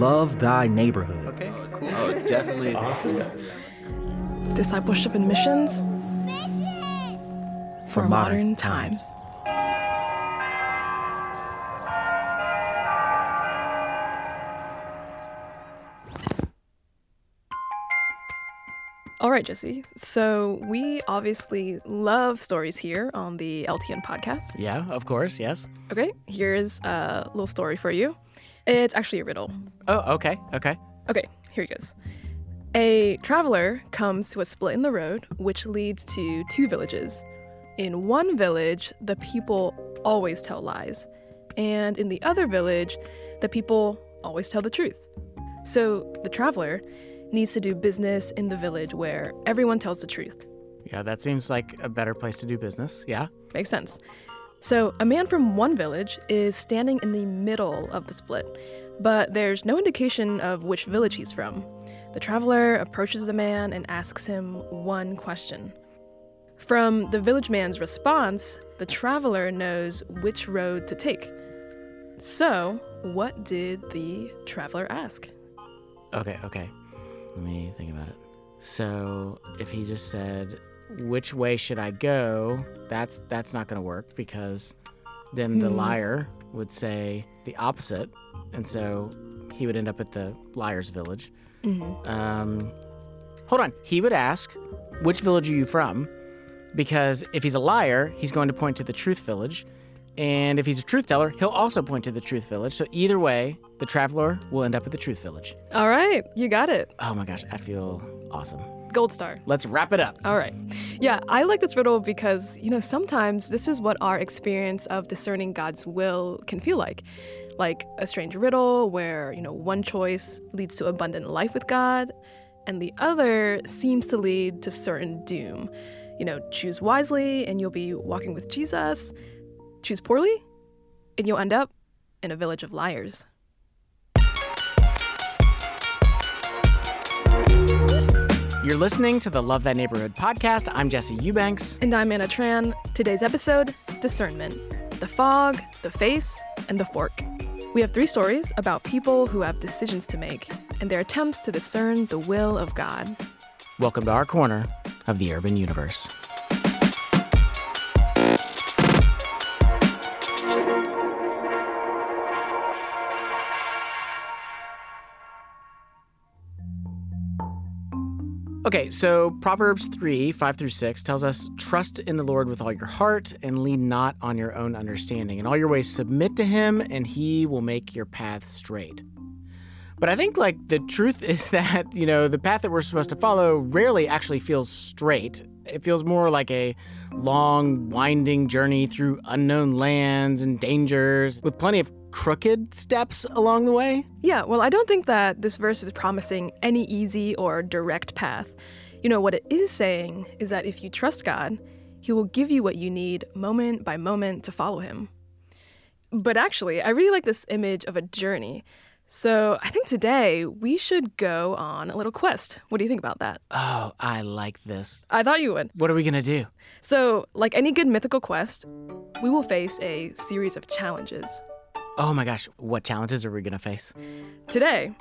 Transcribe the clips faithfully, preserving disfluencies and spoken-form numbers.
Love Thy Neighborhood. Okay, cool. Oh, definitely. Awesome. Discipleship and Missions. Mission! For, for modern, modern times. times. All right, Jesse. So we obviously love stories here on the L T N podcast. Yeah, of course. Yes. Okay. Here's a little story for you. It's actually a riddle. Oh, okay. Okay. Okay. Here it goes. A traveler comes to a split in the road, which leads to two villages. In one village, the people always tell lies. And in the other village, the people always tell the truth. So the traveler needs to do business in the village where everyone tells the truth. Yeah, that seems like a better place to do business, yeah? Makes sense. So a man from one village is standing in the middle of the split, but there's no indication of which village he's from. The traveler approaches the man and asks him one question. From the village man's response, the traveler knows which road to take. So what did the traveler ask? Okay, okay. Let me think about it. So if he just said, which way should I go, that's that's not going to work, because then mm. the liar would say the opposite, and so he would end up at the liar's village. Mm-hmm. Um, hold on. He would ask, which village are you from? Because if he's a liar, he's going to point to the truth village, and if he's a truth teller, he'll also point to the truth village. So either way, the traveler will end up at the truth village. All right, you got it. Oh my gosh, I feel awesome. Gold star. Let's wrap it up. All right. Yeah, I like this riddle because, you know, sometimes this is what our experience of discerning God's will can feel like. Like a strange riddle where, you know, one choice leads to abundant life with God and the other seems to lead to certain doom. You know, choose wisely and you'll be walking with Jesus. Choose poorly and you'll end up in a village of liars. You're listening to the Love Thy Neighborhood podcast. I'm Jesse Eubanks. And I'm Anna Tran. Today's episode, Discernment, the Fog, the Face, and the Fork. We have three stories about people who have decisions to make and their attempts to discern the will of God. Welcome to our corner of the urban universe. Okay, so Proverbs three, five through six tells us, trust in the Lord with all your heart and lean not on your own understanding. In all your ways submit to him, and he will make your path straight. But I think, like, the truth is that, you know, the path that we're supposed to follow rarely actually feels straight. It feels more like a long, winding journey through unknown lands and dangers with plenty of crooked steps along the way. Yeah, well, I don't think that this verse is promising any easy or direct path. You know, what it is saying is that if you trust God, he will give you what you need moment by moment to follow him. But actually, I really like this image of a journey. So I think today we should go on a little quest. What do you think about that? Oh, I like this. I thought you would. What are we going to do? So, like any good mythical quest, we will face a series of challenges. Oh my gosh, what challenges are we going to face? Today,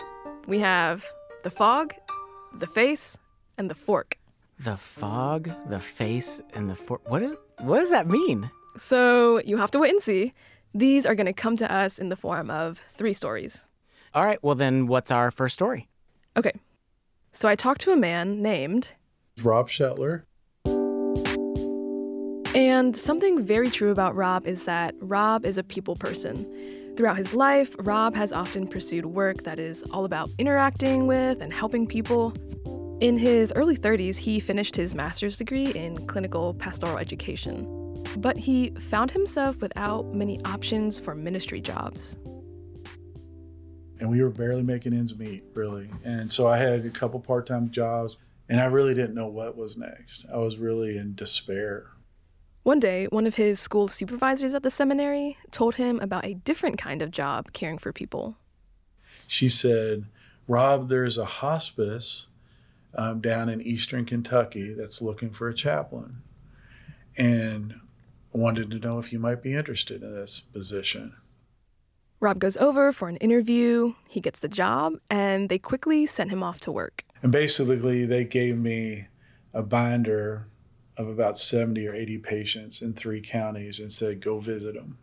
we have the fog, the face, and the fork. The fog, the face, and the fork. What is, what does that mean? So you have to wait and see. These are going to come to us in the form of three stories. All right, well then, what's our first story? Okay, so I talked to a man named Rob Shetler. And something very true about Rob is that Rob is a people person. Throughout his life, Rob has often pursued work that is all about interacting with and helping people. In his early thirties, he finished his master's degree in clinical pastoral education. But he found himself without many options for ministry jobs. And we were barely making ends meet, really. And so I had a couple part-time jobs, and I really didn't know what was next. I was really in despair. One day, one of his school supervisors at the seminary told him about a different kind of job caring for people. She said, Rob, there's a hospice um, down in Eastern Kentucky that's looking for a chaplain, and wanted to know if you might be interested in this position. Rob goes over for an interview, he gets the job, and they quickly sent him off to work. And basically, they gave me a binder of about seventy or eighty patients in three counties and said, go visit them.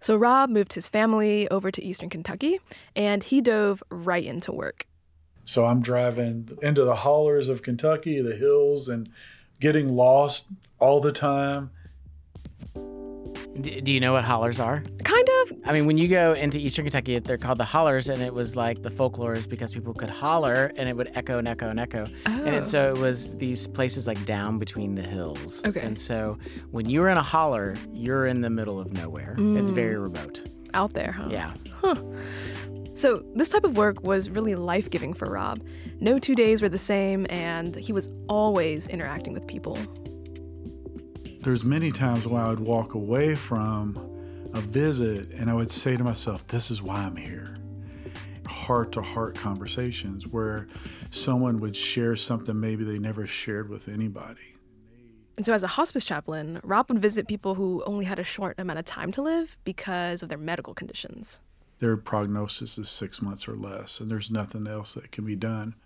So Rob moved his family over to Eastern Kentucky, and he dove right into work. So I'm driving into the hollers of Kentucky, the hills, and getting lost all the time. Do you know what hollers are? Kind of. I mean, when you go into Eastern Kentucky, they're called the hollers, and it was like the folklore is because people could holler, and it would echo and echo and echo. Oh. And it, so it was these places like down between the hills. Okay. And so when you're in a holler, you're in the middle of nowhere. Mm. It's very remote. Out there, huh? Yeah. Huh. So this type of work was really life-giving for Rob. No two days were the same, and he was always interacting with people. There's many times when I would walk away from a visit and I would say to myself, this is why I'm here. Heart-to-heart conversations where someone would share something maybe they never shared with anybody. And so as a hospice chaplain, Rob would visit people who only had a short amount of time to live because of their medical conditions. Their prognosis is six months or less, and there's nothing else that can be done.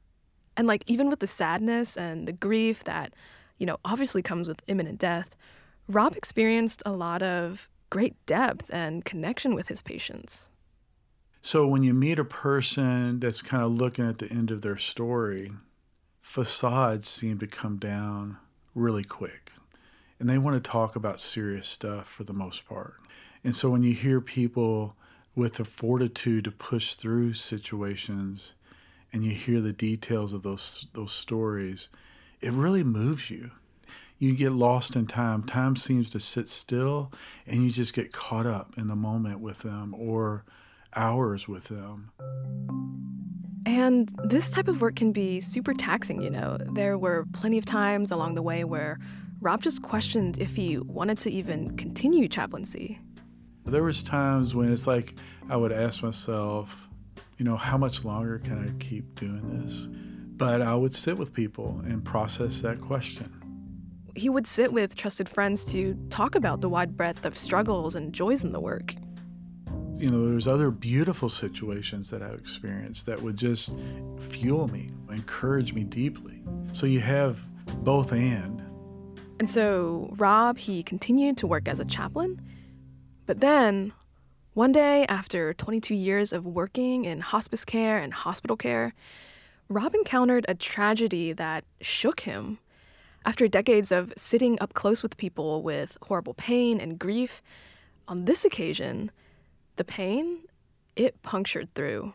And like even with the sadness and the grief that you know, obviously comes with imminent death, Rob experienced a lot of great depth and connection with his patients. So when you meet a person that's kind of looking at the end of their story, facades seem to come down really quick. And they want to talk about serious stuff for the most part. And so when you hear people with the fortitude to push through situations and you hear the details of those those stories, it really moves you. You get lost in time. Time seems to sit still, and you just get caught up in the moment with them or hours with them. And this type of work can be super taxing, you know. There were plenty of times along the way where Rob just questioned if he wanted to even continue chaplaincy. There was times when it's like I would ask myself, you know, how much longer can I keep doing this? But I would sit with people and process that question. He would sit with trusted friends to talk about the wide breadth of struggles and joys in the work. You know, there's other beautiful situations that I've experienced that would just fuel me, encourage me deeply. So you have both and. And so Rob, he continued to work as a chaplain. But then, one day after twenty-two years of working in hospice care and hospital care, Rob encountered a tragedy that shook him. After decades of sitting up close with people with horrible pain and grief, on this occasion, the pain, it punctured through.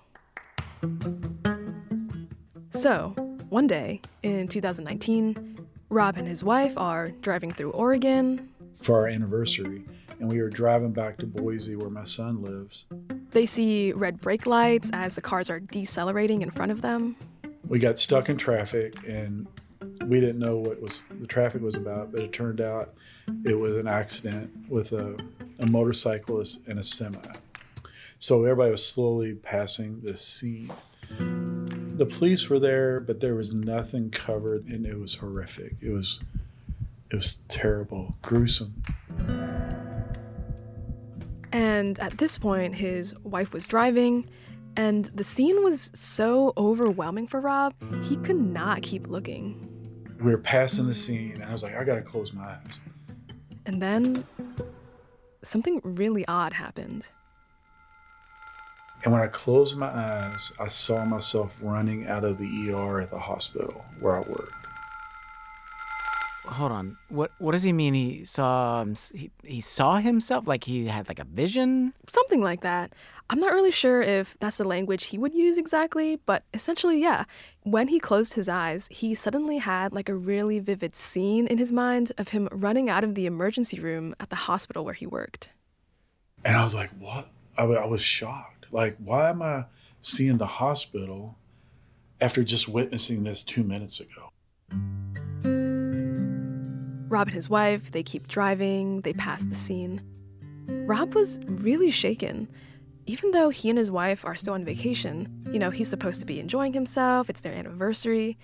So, one day in two thousand nineteen, Rob and his wife are driving through Oregon for our anniversary, and we were driving back to Boise where my son lives. They see red brake lights as the cars are decelerating in front of them. We got stuck in traffic, and we didn't know what was the traffic was about, but it turned out it was an accident with a, a motorcyclist and a semi. So everybody was slowly passing the scene. The police were there, but there was nothing covered, and it was horrific. It was, it was terrible, gruesome. And at this point, his wife was driving, and the scene was so overwhelming for Rob, he could not keep looking. We were passing the scene, and I was like, I gotta close my eyes. And then something really odd happened. And when I closed my eyes, I saw myself running out of the E R at the hospital where I worked. Hold on. What What does he mean? He saw he, he saw himself, like he had like a vision, something like that. I'm not really sure if that's the language he would use exactly, but essentially, yeah. When he closed his eyes, he suddenly had like a really vivid scene in his mind of him running out of the emergency room at the hospital where he worked. And I was like, what? I, I was shocked. Like, why am I seeing the hospital after just witnessing this two minutes ago? Rob and his wife, they keep driving, they pass the scene. Rob was really shaken. Even though he and his wife are still on vacation, you know, he's supposed to be enjoying himself, it's their anniversary,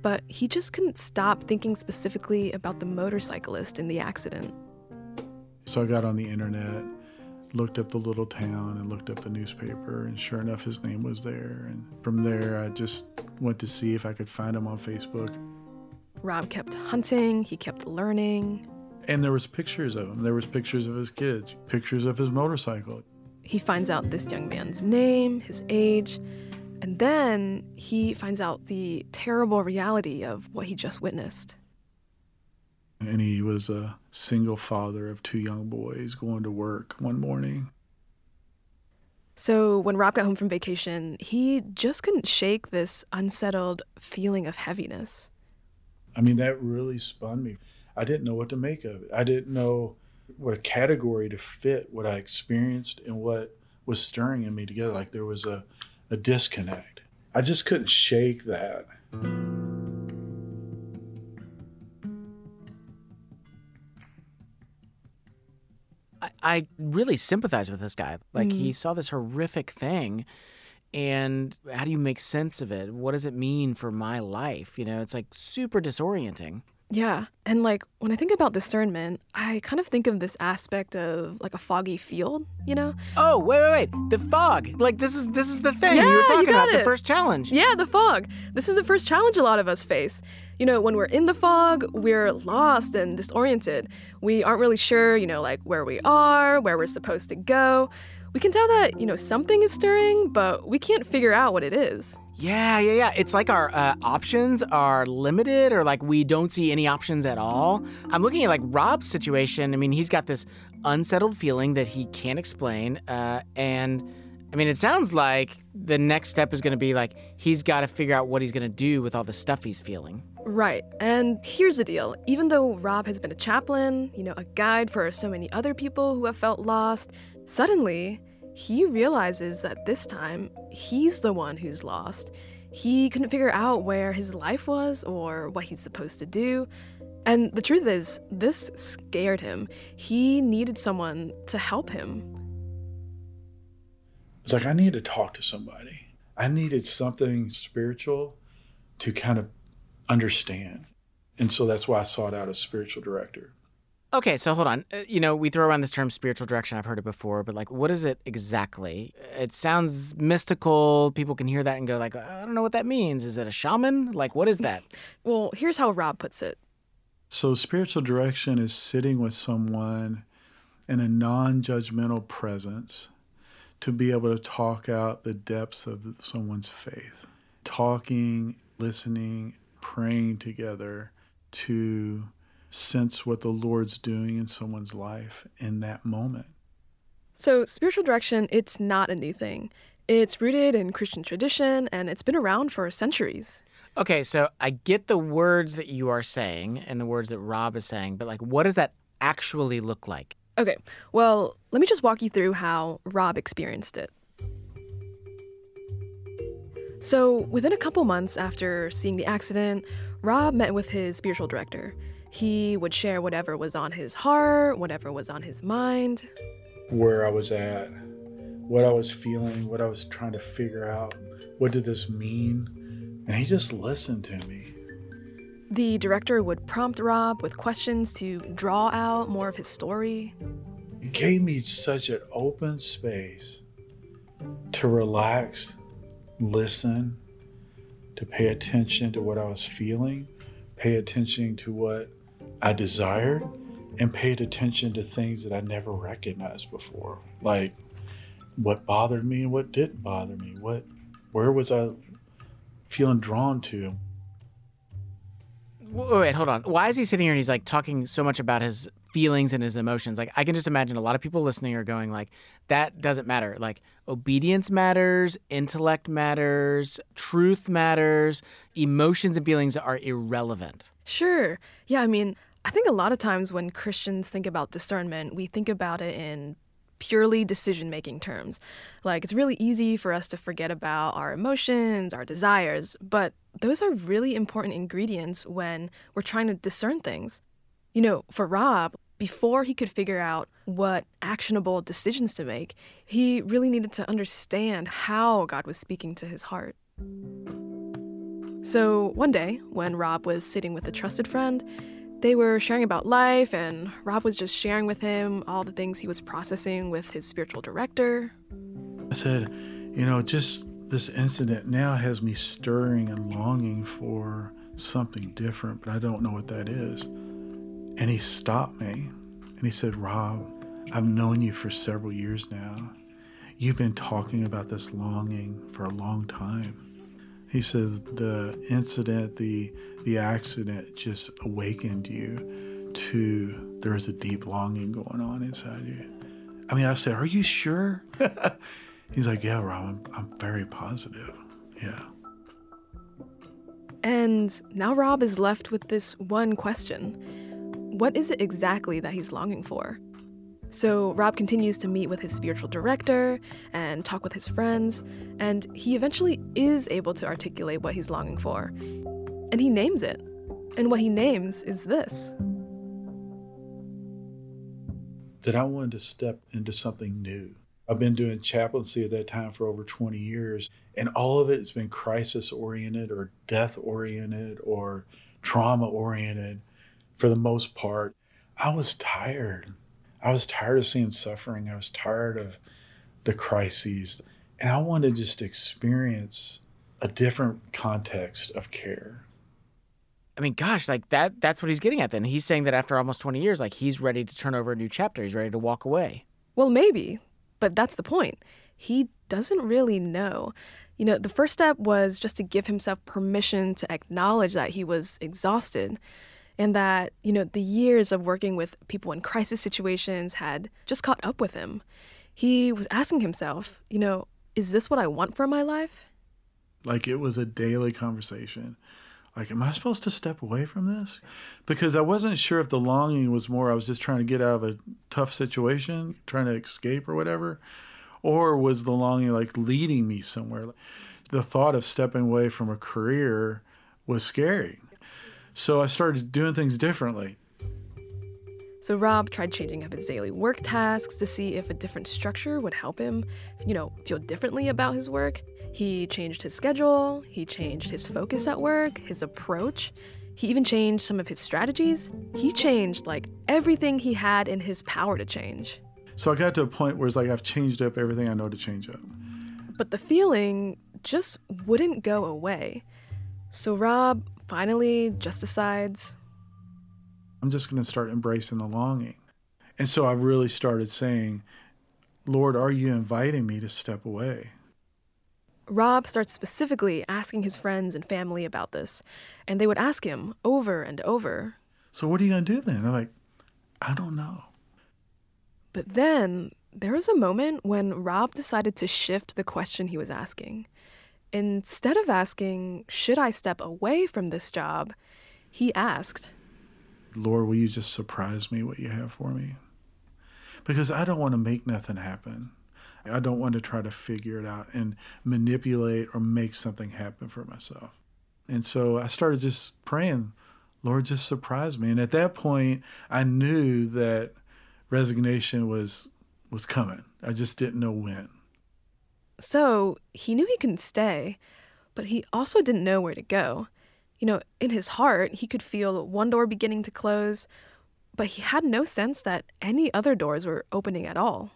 but he just couldn't stop thinking specifically about the motorcyclist in the accident. So I got on the internet, looked up the little town and looked up the newspaper, and sure enough, his name was there. And from there, I just went to see if I could find him on Facebook. Rob kept hunting. He kept learning. And there was pictures of him. There was pictures of his kids, pictures of his motorcycle. He finds out this young man's name, his age, and then he finds out the terrible reality of what he just witnessed. And he was a single father of two young boys going to work one morning. So when Rob got home from vacation, he just couldn't shake this unsettled feeling of heaviness. I mean, that really spun me. I didn't know what to make of it. I didn't know what category to fit what I experienced and what was stirring in me together. Like there was a, a disconnect. I just couldn't shake that. I really sympathize with this guy. Like, mm. he saw this horrific thing, and how do you make sense of it? What does it mean for my life? You know, it's like super disorienting. Yeah. And like, when I think about discernment, I kind of think of this aspect of like a foggy field, you know? Oh, wait, wait, wait. The fog. Like, this is this is the thing yeah, you were talking you about, it. The first challenge. Yeah, the fog. This is the first challenge a lot of us face. You know, when we're in the fog, we're lost and disoriented. We aren't really sure, you know, like where we are, where we're supposed to go. We can tell that, you know, something is stirring, but we can't figure out what it is. Yeah, yeah, yeah. It's like our uh, options are limited, or like we don't see any options at all. I'm looking at like Rob's situation. I mean, he's got this unsettled feeling that he can't explain. Uh, and I mean, it sounds like the next step is going to be like he's got to figure out what he's going to do with all the stuff he's feeling. Right. And here's the deal. Even though Rob has been a chaplain, you know, a guide for so many other people who have felt lost, suddenly he realizes that this time he's the one who's lost. He couldn't figure out where his life was or what he's supposed to do. And the truth is, this scared him. He needed someone to help him. It's like, I need to talk to somebody. I needed something spiritual to kind of understand. And so that's why I sought out a spiritual director. Okay, so hold on. Uh, you know, we throw around this term spiritual direction. I've heard it before, but like, what is it exactly? It sounds mystical. People can hear that and go like, I don't know what that means. Is it a shaman? Like, what is that? Well, here's how Rob puts it. So spiritual direction is sitting with someone in a non-judgmental presence to be able to talk out the depths of someone's faith. Talking, listening, praying together to sense what the Lord's doing in someone's life in that moment. So spiritual direction, it's not a new thing. It's rooted in Christian tradition, and it's been around for centuries. Okay, so I get the words that you are saying and the words that Rob is saying, but like, what does that actually look like? Okay, well, let me just walk you through how Rob experienced it. So within a couple months after seeing the accident, Rob met with his spiritual director. He would share whatever was on his heart, whatever was on his mind. Where I was at, what I was feeling, what I was trying to figure out, what did this mean? And he just listened to me. The director would prompt Rob with questions to draw out more of his story. It gave me such an open space to relax, listen, to pay attention to what I was feeling, pay attention to what I desired, and paid attention to things that I never recognized before. Like what bothered me and what didn't bother me. What, where was I feeling drawn to? Wait, hold on. Why is he sitting here and he's like talking so much about his feelings and his emotions? Like, I can just imagine a lot of people listening are going like, that doesn't matter. Like, obedience matters, intellect matters, truth matters, emotions and feelings are irrelevant. Sure. Yeah, I mean, I think a lot of times when Christians think about discernment, we think about it in purely decision-making terms. Like, it's really easy for us to forget about our emotions, our desires, but those are really important ingredients when we're trying to discern things. You know, for Rob, before he could figure out what actionable decisions to make, he really needed to understand how God was speaking to his heart. So one day, when Rob was sitting with a trusted friend, They were sharing about life, and Rob was just sharing with him all the things he was processing with his spiritual director. I said, you know, just this incident now has me stirring and longing for something different, but I don't know what that is. And he stopped me, and he said, Rob, I've known you for several years now. You've been talking about this longing for a long time. He says the incident, the the accident just awakened you to there is a deep longing going on inside you. I mean, I said, are you sure? He's like, yeah, Rob, I'm, I'm very positive. Yeah. And now Rob is left with this one question. What is it exactly that he's longing for? So Rob continues to meet with his spiritual director and talk with his friends, and he eventually is able to articulate what he's longing for. And he names it. And what he names is this. That I wanted to step into something new. I've been doing chaplaincy at that time for over twenty years, and all of it has been crisis-oriented or death-oriented or trauma-oriented for the most part. I was tired. I was tired of seeing suffering. I was tired of the crises. And I wanted to just experience a different context of care. I mean, gosh, like that that's what he's getting at then. He's saying that after almost twenty years, like he's ready to turn over a new chapter. He's ready to walk away. Well, maybe, but that's the point. He doesn't really know. You know, the first step was just to give himself permission to acknowledge that he was exhausted. And that, you know, the years of working with people in crisis situations had just caught up with him. He was asking himself, you know, is this what I want for my life? Like, it was a daily conversation. Like, am I supposed to step away from this? Because I wasn't sure if the longing was more I was just trying to get out of a tough situation, trying to escape or whatever, or was the longing, like, leading me somewhere? The thought of stepping away from a career was scary. So I started doing things differently. So Rob tried changing up his daily work tasks to see if a different structure would help him, you know, feel differently about his work. He changed his schedule. He changed his focus at work, his approach. He even changed some of his strategies. He changed, like, everything he had in his power to change. So I got to a point where it's like I've changed up everything I know to change up. But the feeling just wouldn't go away. So Rob finally just decides, I'm just going to start embracing the longing. And so I really started saying, Lord, are you inviting me to step away? Rob starts specifically asking his friends and family about this, and they would ask him over and over. So what are you going to do then? I'm like, I don't know. But then there was a moment when Rob decided to shift the question he was asking. Instead of asking, should I step away from this job, he asked, Lord, will you just surprise me what you have for me? Because I don't want to make nothing happen. I don't want to try to figure it out and manipulate or make something happen for myself. And so I started just praying, Lord, just surprise me. And at that point, I knew that resignation was was coming. I just didn't know when. So he knew he couldn't stay, but he also didn't know where to go. You know, in his heart, he could feel one door beginning to close, but he had no sense that any other doors were opening at all.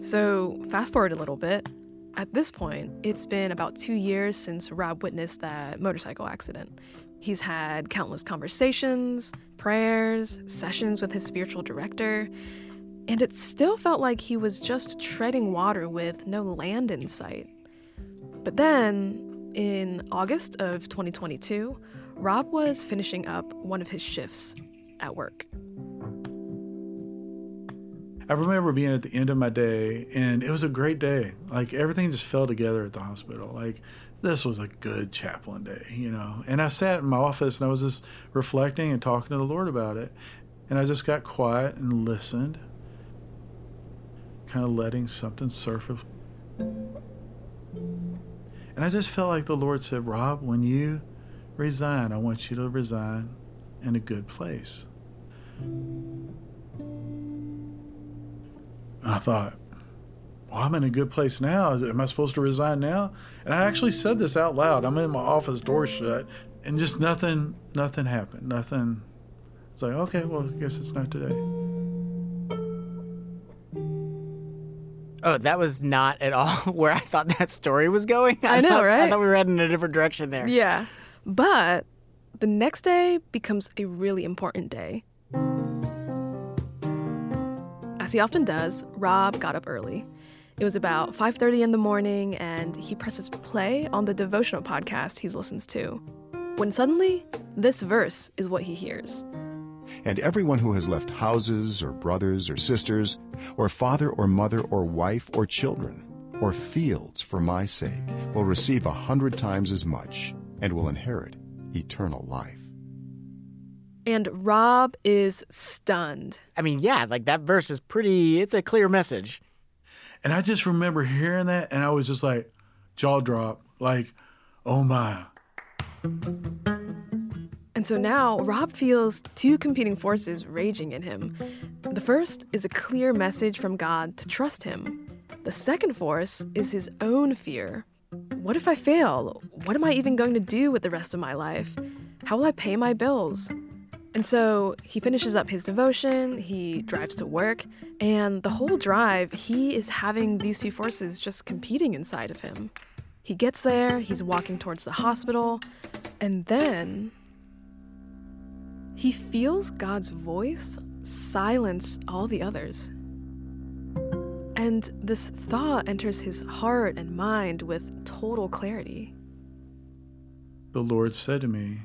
So fast forward a little bit. At this point, it's been about two years since Rob witnessed that motorcycle accident. He's had countless conversations, prayers, sessions with his spiritual director, and it still felt like he was just treading water with no land in sight. But then, in August of twenty twenty-two, Rob was finishing up one of his shifts at work. I remember being at the end of my day, and it was a great day. Like, everything just fell together at the hospital. Like, this was a good chaplain day, you know. And I sat in my office, and I was just reflecting and talking to the Lord about it. And I just got quiet and listened, kind of letting something surface. And I just felt like the Lord said, Rob, when you resign, I want you to resign in a good place. And I thought, well, I'm in a good place now. Am I supposed to resign now? And I actually said this out loud. I'm in my office, door shut, and just nothing, nothing happened. Nothing, It's like, okay, well, I guess it's not today. Oh, that was not at all where I thought that story was going. I, I know, thought, right? I thought we were heading in a different direction there. Yeah. But the next day becomes a really important day. As he often does, Rob got up early. It was about five thirty in the morning, and he presses play on the devotional podcast he listens to, when suddenly, this verse is what he hears. And everyone who has left houses or brothers or sisters or father or mother or wife or children or fields for my sake will receive a hundred times as much and will inherit eternal life. And Rob is stunned. I mean, yeah, like that verse is pretty, it's a clear message. And I just remember hearing that and I was just like, jaw drop, like, oh my. And so now, Rob feels two competing forces raging in him. The first is a clear message from God to trust him. The second force is his own fear. What if I fail? What am I even going to do with the rest of my life? How will I pay my bills? And so he finishes up his devotion, he drives to work, and the whole drive, he is having these two forces just competing inside of him. He gets there, he's walking towards the hospital, and then he feels God's voice silence all the others. And this thought enters his heart and mind with total clarity. The Lord said to me,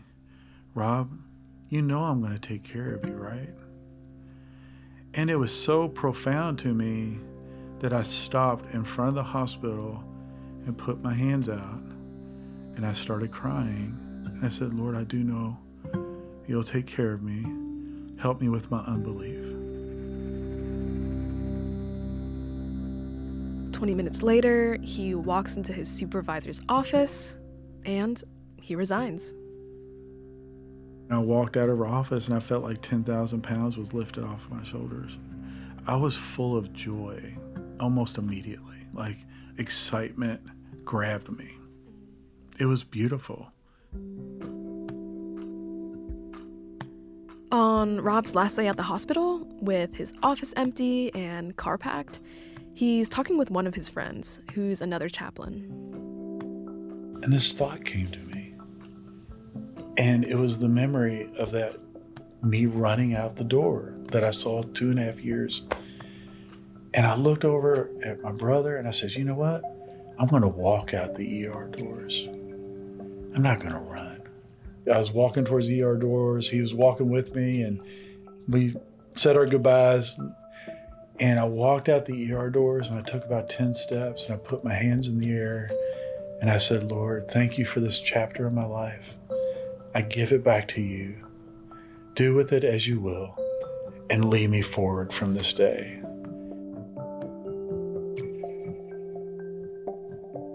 Rob, you know I'm going to take care of you, right? And it was so profound to me that I stopped in front of the hospital and put my hands out, and I started crying. And I said, Lord, I do know You'll take care of me. Help me with my unbelief. twenty minutes later, he walks into his supervisor's office and he resigns. I walked out of her office and I felt like ten thousand pounds was lifted off my shoulders. I was full of joy almost immediately. Like, excitement grabbed me. It was beautiful. On Rob's last day at the hospital, with his office empty and car packed, he's talking with one of his friends, who's another chaplain. And this thought came to me. And it was the memory of that me running out the door that I saw two and a half years. And I looked over at my brother and I said, you know what? I'm going to walk out the E R doors. I'm not going to run. I was walking towards the E R doors. He was walking with me, and we said our goodbyes. And I walked out the E R doors, and I took about ten steps, and I put my hands in the air, and I said, Lord, thank you for this chapter of my life. I give it back to you. Do with it as you will, and lead me forward from this day.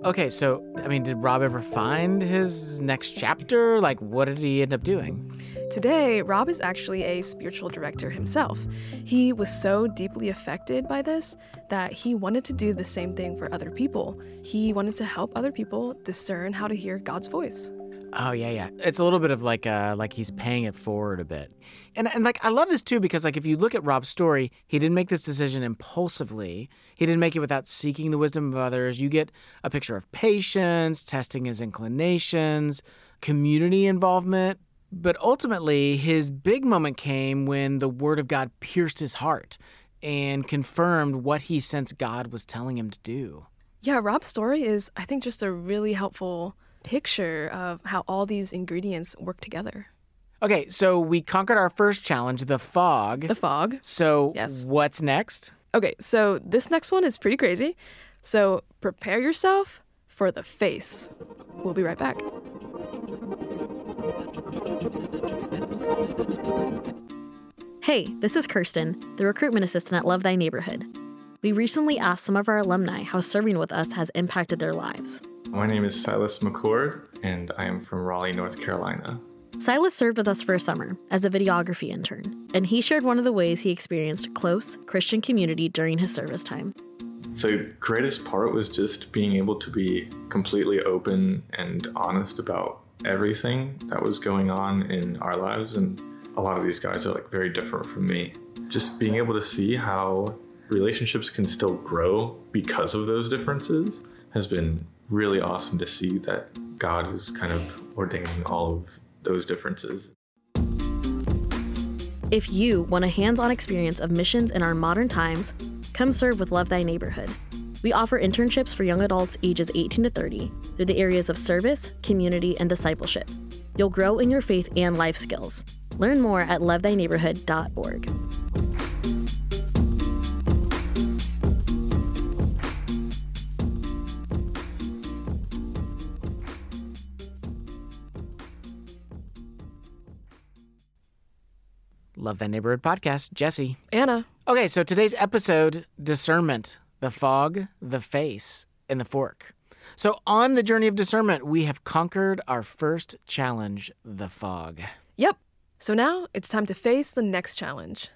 Okay, so, I mean, did Rob ever find his next chapter? Like, what did he end up doing? Today, Rob is actually a spiritual director himself. He was so deeply affected by this that he wanted to do the same thing for other people. He wanted to help other people discern how to hear God's voice. Oh, yeah, yeah. It's a little bit of like uh, like he's paying it forward a bit. And, and like I love this, too, because like if you look at Rob's story, he didn't make this decision impulsively. He didn't make it without seeking the wisdom of others. You get a picture of patience, testing his inclinations, community involvement. But ultimately, his big moment came when the Word of God pierced his heart and confirmed what he sensed God was telling him to do. Yeah, Rob's story is, I think, just a really helpful picture of how all these ingredients work together. Okay, so we conquered our first challenge, the fog. The fog. So yes. What's next? Okay, so this next one is pretty crazy. So prepare yourself for the face. We'll be right back. Hey, this is Kirsten, the recruitment assistant at Love Thy Neighborhood. We recently asked some of our alumni how serving with us has impacted their lives. My name is Silas McCord, and I am from Raleigh, North Carolina. Silas served with us for a summer as a videography intern, and he shared one of the ways he experienced close Christian community during his service time. The greatest part was just being able to be completely open and honest about everything that was going on in our lives and a lot of these guys are like very different from me. Just being able to see how relationships can still grow because of those differences has been really awesome to see that God is kind of ordaining all of those differences. If you want a hands-on experience of missions in our modern times, come serve with Love Thy Neighborhood. We offer internships for young adults ages eighteen to thirty through the areas of service, community, and discipleship. You'll grow in your faith and life skills. Learn more at love thy neighborhood dot org. Love Thy Neighborhood podcast. Jesse. Anna. Okay, so today's episode, discernment, the fog, the face, and the fork. So on the journey of discernment, we have conquered our first challenge, the fog. Yep. So now it's time to face the next challenge,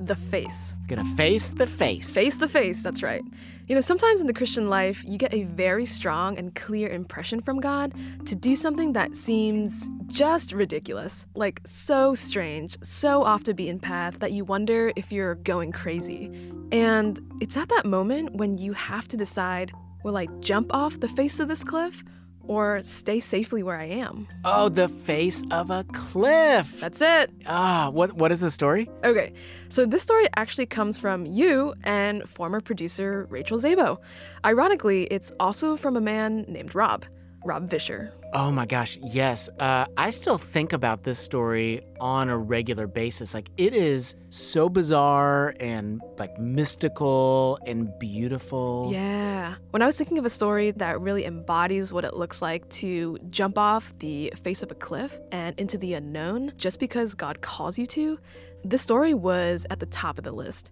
the face. Gonna face the face. Face the face, that's right. You know, sometimes in the Christian life, you get a very strong and clear impression from God to do something that seems just ridiculous, like so strange, so off the beaten path that you wonder if you're going crazy. And it's at that moment when you have to decide, will I jump off the face of this cliff or stay safely where I am? Oh, the face of a cliff. That's it. Ah, what what is the story? Okay, so this story actually comes from you and former producer Rachel Szabo. Ironically, it's also from a man named Rob, Rob Vischer. Oh my gosh, yes. Uh, I still think about this story on a regular basis. Like, it is so bizarre and like mystical and beautiful. Yeah. When I was thinking of a story that really embodies what it looks like to jump off the face of a cliff and into the unknown just because God calls you to, this story was at the top of the list.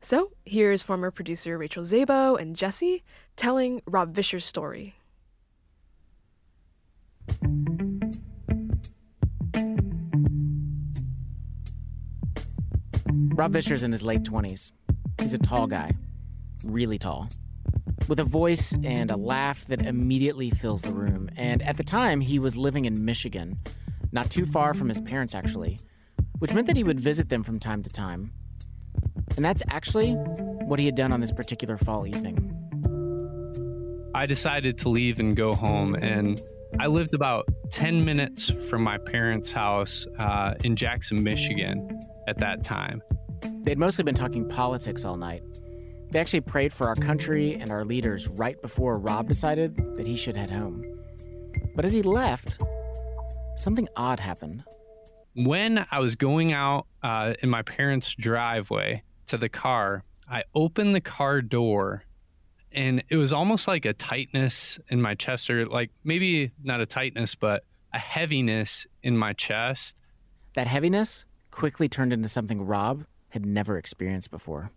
So here's former producer Rachel Szabo and Jesse telling Rob Vischer's story. Rob Vischer's in his late twenties. He's a tall guy, really tall, with a voice and a laugh that immediately fills the room. And at the time, he was living in Michigan, not too far from his parents, actually, which meant that he would visit them from time to time. And that's actually what he had done on this particular fall evening. I decided to leave and go home, and I lived about ten minutes from my parents' house uh, in Jackson, Michigan at that time. They'd mostly been talking politics all night. They actually prayed for our country and our leaders right before Rob decided that he should head home. But as he left, something odd happened. When I was going out uh, in my parents' driveway to the car, I opened the car door. And it was almost like a tightness in my chest, or like maybe not a tightness, but a heaviness in my chest. That heaviness quickly turned into something Rob had never experienced before.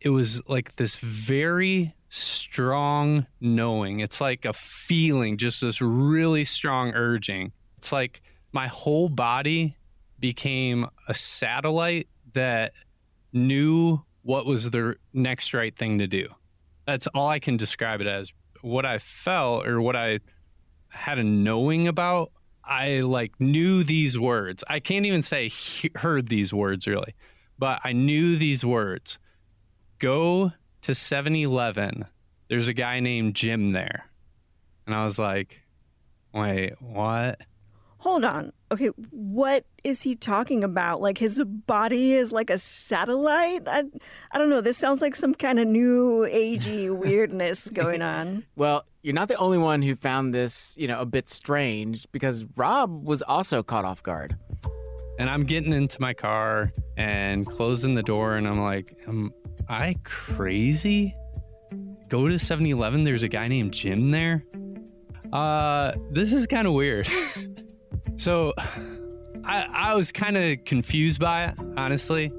It was like this very strong knowing. It's like a feeling, just this really strong urging. It's like my whole body became a satellite that knew what was the next right thing to do. That's all I can describe it as. What I felt, or what I had a knowing about, I like knew these words. I can't even say he- heard these words really, but I knew these words. Go to seven eleven. There's a guy named Jim there. And I was like, wait, what? Hold on. Okay, what is he talking about? Like, his body is like a satellite? I, I don't know. This sounds like some kind of new agey weirdness going on. Well, you're not the only one who found this, you know, a bit strange, because Rob was also caught off guard. And I'm getting into my car and closing the door, and I'm like, am I crazy? Go to seven eleven, there's a guy named Jim there? Uh, this is kind of weird. So I, I was kind of confused by it, honestly.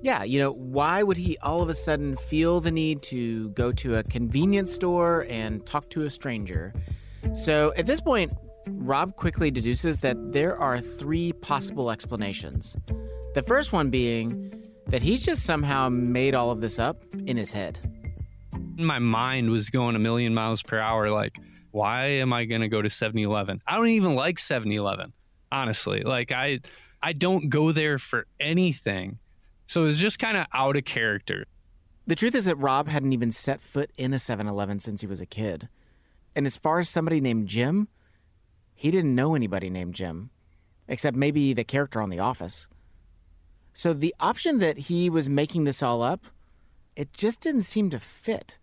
Yeah, you know, why would he all of a sudden feel the need to go to a convenience store and talk to a stranger? So at this point, Rob quickly deduces that there are three possible explanations. The first one being that he's just somehow made all of this up in his head. My mind was going a million miles per hour, like, why am I going to go to seven eleven? I don't even like seven eleven, honestly. Like, I I don't go there for anything. So it was just kind of out of character. The truth is that Rob hadn't even set foot in a seven eleven since he was a kid. And as far as somebody named Jim, he didn't know anybody named Jim, except maybe the character on The Office. So the option that he was making this all up, it just didn't seem to fit.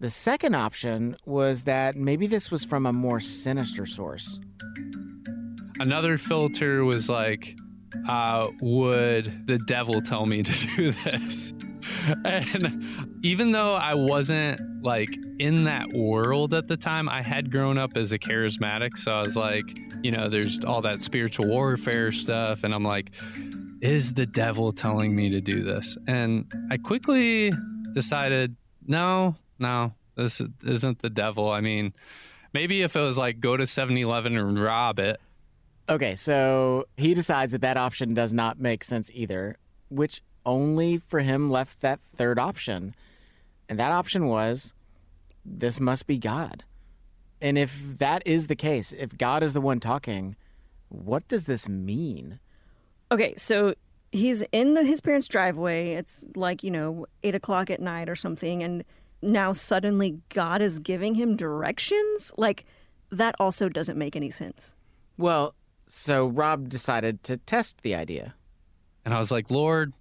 The second option was that maybe this was from a more sinister source. Another filter was like, uh, would the devil tell me to do this? And even though I wasn't like in that world at the time, I had grown up as a charismatic. So I was like, you know, there's all that spiritual warfare stuff. And I'm like, is the devil telling me to do this? And I quickly decided, no, no, this isn't the devil. I mean, maybe if it was like, go to seven eleven and rob it. Okay, so he decides that that option does not make sense either, which only for him left that third option. And that option was, this must be God. And if that is the case, if God is the one talking, what does this mean? Okay, so he's in the, his parents' driveway. It's like, you know, eight o'clock at night or something. And now suddenly God is giving him directions? Like, that also doesn't make any sense. Well, so Rob decided to test the idea. And I was like, Lord,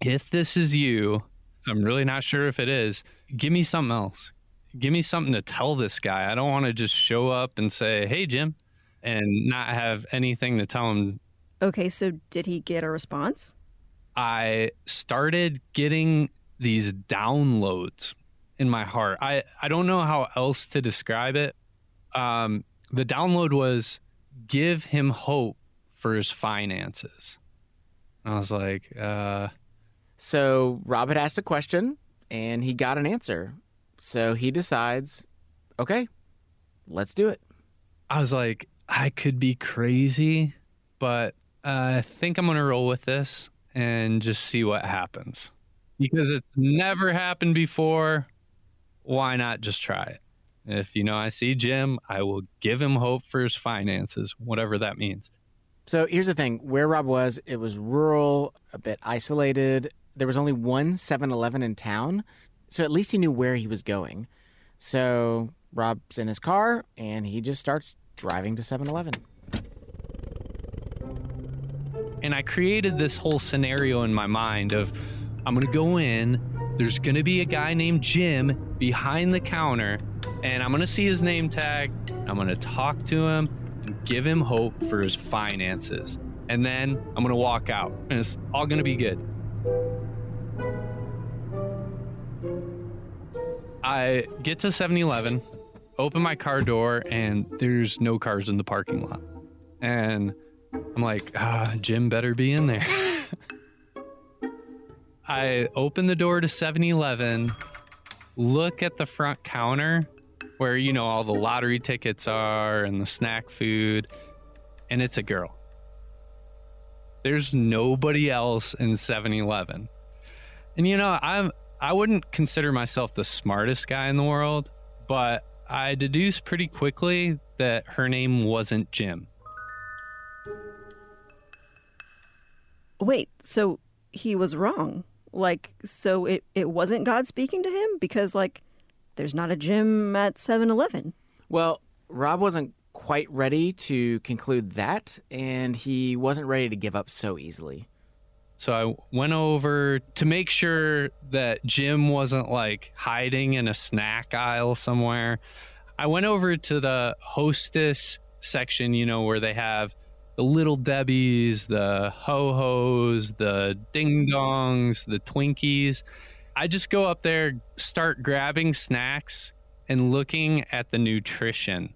if this is you, I'm really not sure if it is, give me something else. Give me something to tell this guy. I don't want to just show up and say, hey, Jim, and not have anything to tell him. Okay, so did he get a response? I started getting these downloads in my heart. I, I don't know how else to describe it. Um, the download was, give him hope for his finances. I was like, uh... So Rob had asked a question, and he got an answer. So he decides, okay, let's do it. I was like, I could be crazy, but uh, I think I'm going to roll with this and just see what happens. Because it's never happened before, why not just try it? If, you know, I see Jim, I will give him hope for his finances, whatever that means. So here's the thing. Where Rob was, it was rural, a bit isolated. There was only one seven eleven in town, so at least he knew where he was going. So Rob's in his car, and he just starts driving to seven eleven. And I created this whole scenario in my mind of, I'm going to go in, there's going to be a guy named Jim behind the counter, and I'm going to see his name tag, I'm going to talk to him, and give him hope for his finances. And then I'm going to walk out, and it's all going to be good. I get to seven eleven, open my car door, and there's no cars in the parking lot. And I'm like, ah, Jim better be in there. I open the door to seven eleven, look at the front counter, where, you know, all the lottery tickets are and the snack food, and it's a girl. There's nobody else in seven eleven. And, you know, I'm, I wouldn't consider myself the smartest guy in the world, but I deduced pretty quickly that her name wasn't Jim. Wait, so he was wrong. Like, so it, it wasn't God speaking to him? Because, like, there's not a Jim at seven eleven. Well, Rob wasn't quite ready to conclude that, and he wasn't ready to give up so easily. So I went over to make sure that Jim wasn't, like, hiding in a snack aisle somewhere. I went over to the hostess section, you know, where they have the Little Debbies, the Ho-Hos, the Ding Dongs, the Twinkies. I just go up there, start grabbing snacks and looking at the nutrition.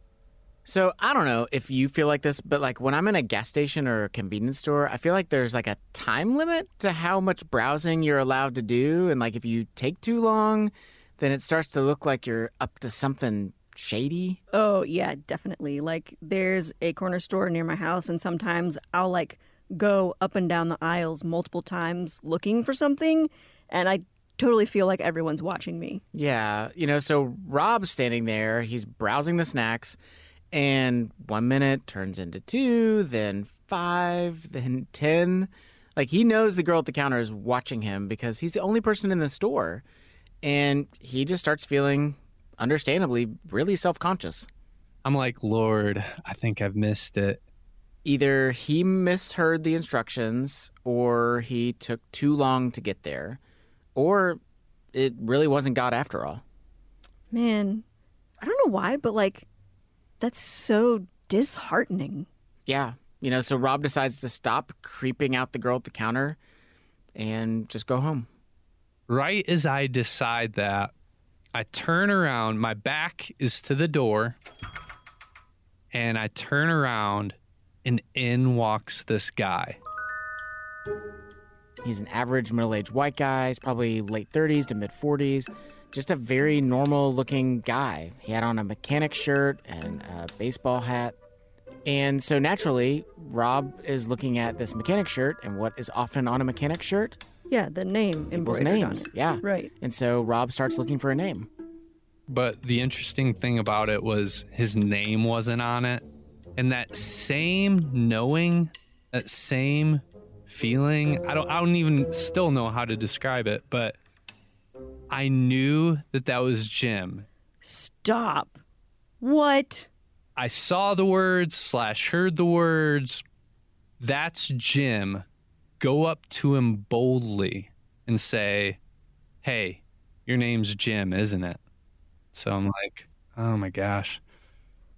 So I don't know if you feel like this, but like when I'm in a gas station or a convenience store, I feel like there's like a time limit to how much browsing you're allowed to do. And like if you take too long, then it starts to look like you're up to something shady. Oh, yeah, definitely. Like there's a corner store near my house, and sometimes I'll like go up and down the aisles multiple times looking for something, and I totally feel like everyone's watching me. Yeah. You know, so Rob's standing there, he's browsing the snacks, and one minute turns into two, then five, then ten. Like, he knows the girl at the counter is watching him because he's the only person in the store. And he just starts feeling, understandably, really self-conscious. I'm like, Lord, I think I've missed it. Either he misheard the instructions, or he took too long to get there, or it really wasn't God after all. Man, I don't know why, but, like, that's so disheartening. Yeah. You know, so Rob decides to stop creeping out the girl at the counter and just go home. Right as I decide that, I turn around. My back is to the door, and I turn around, and in walks this guy. He's an average middle-aged white guy. He's probably late thirties to mid-forties. Just a very normal-looking guy. He had on a mechanic shirt and a baseball hat. And so naturally, Rob is looking at this mechanic shirt and what is often on a mechanic shirt. Yeah, the name embroidered names. On it. Yeah. Right. And so Rob starts looking for a name. But the interesting thing about it was his name wasn't on it. And that same knowing, that same feeling, I don't I don't even still know how to describe it, but I knew that that was Jim. Stop. What? I saw the words slash heard the words. That's Jim. Go up to him boldly and say, hey, your name's Jim, isn't it? So I'm like, oh my gosh.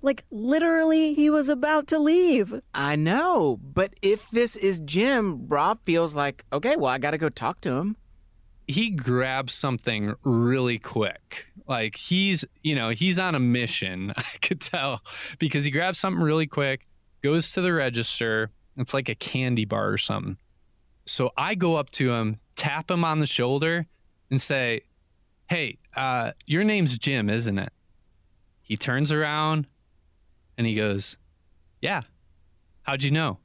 Like, literally, he was about to leave. I know, but if this is Jim, Rob feels like, okay, well, I got to go talk to him. He grabs something really quick. Like, he's, you know, he's on a mission, I could tell, because he grabs something really quick, goes to the register. It's like a candy bar or something. So I go up to him, tap him on the shoulder, and say, hey, uh, your name's Jim, isn't it? He turns around, and he goes, yeah, how'd you know?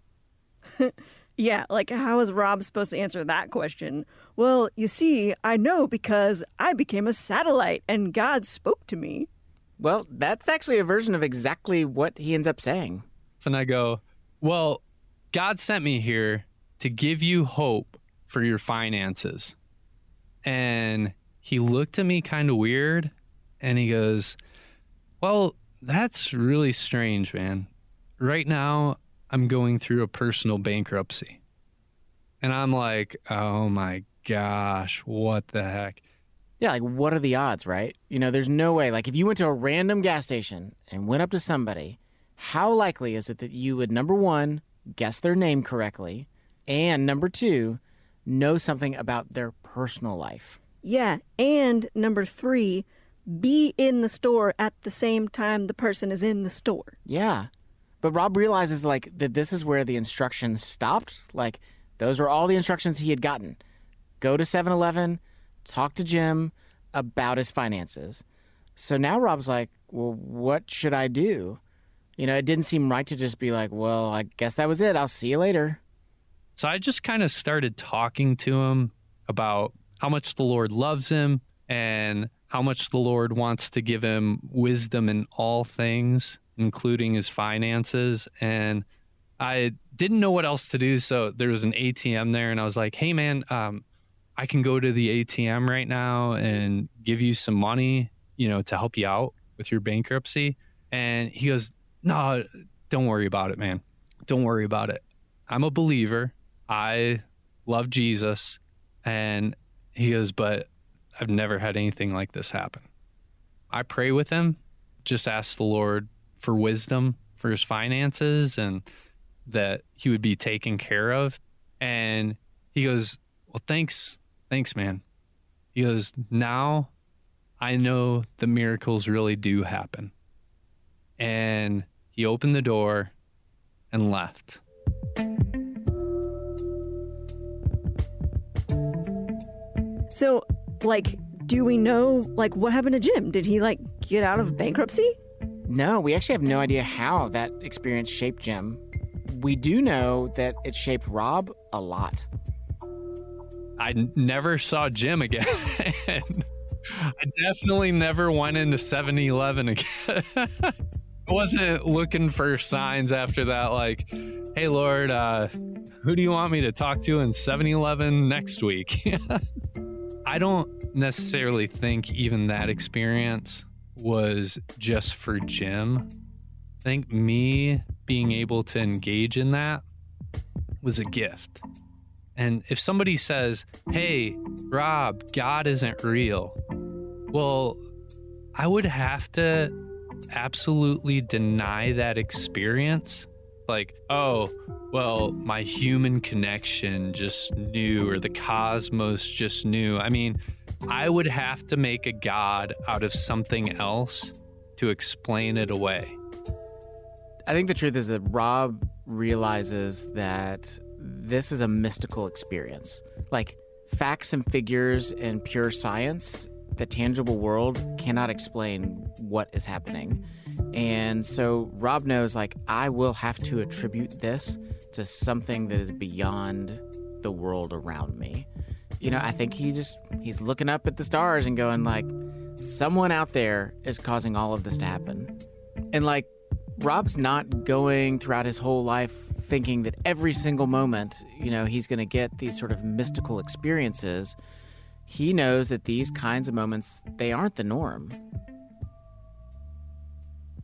Yeah, like, how is Rob supposed to answer that question? Well, you see, I know because I became a satellite, and God spoke to me. Well, that's actually a version of exactly what he ends up saying. And I go, well, God sent me here to give you hope for your finances. And he looked at me kind of weird, and he goes, well, that's really strange, man. Right now, I'm going through a personal bankruptcy. And I'm like, oh my gosh, what the heck? Yeah, like, what are the odds, right? You know, there's no way. Like, if you went to a random gas station and went up to somebody, how likely is it that you would, number one, guess their name correctly, and number two, know something about their personal life? Yeah, and number three, be in the store at the same time the person is in the store. Yeah, but Rob realizes, like, that this is where the instructions stopped. Like, those were all the instructions he had gotten. Go to seven eleven, talk to Jim about his finances. So now Rob's like, well, what should I do? You know, it didn't seem right to just be like, well, I guess that was it. I'll see you later. So I just kind of started talking to him about how much the Lord loves him and how much the Lord wants to give him wisdom in all things, including his finances. And I didn't know what else to do, so there was an A T M there, and I was like, hey, man, um, I can go to the A T M right now and give you some money, you know, to help you out with your bankruptcy. And he goes, no, don't worry about it, man. Don't worry about it. I'm a believer. I love Jesus. And he goes, but I've never had anything like this happen. I pray with him, just ask the Lord for wisdom for his finances and that he would be taken care of. And he goes, well, thanks. Thanks, man. He goes, now I know the miracles really do happen. And he opened the door and left. So, like, do we know, like, what happened to Jim? Did he, like, get out of bankruptcy? No, we actually have no idea how that experience shaped Jim. We do know that it shaped Rob a lot. I n- never saw Jim again. I definitely never went into seven eleven again. wasn't looking for signs after that, like, hey, Lord, uh, who do you want me to talk to in seven eleven next week? I don't necessarily think even that experience was just for Jim. I think me being able to engage in that was a gift. And if somebody says, hey, Rob, God isn't real, well, I would have to absolutely deny that experience. Like, oh, well, my human connection just knew, or the cosmos just knew. I mean, I would have to make a God out of something else to explain it away. I think the truth is that Rob realizes that this is a mystical experience. Like, facts and figures and pure science, the tangible world cannot explain what is happening. And so Rob knows, like, I will have to attribute this to something that is beyond the world around me. You know, I think he just, he's looking up at the stars and going, like, someone out there is causing all of this to happen. And, like, Rob's not going throughout his whole life thinking that every single moment, you know, he's going to get these sort of mystical experiences. He knows that these kinds of moments, they aren't the norm.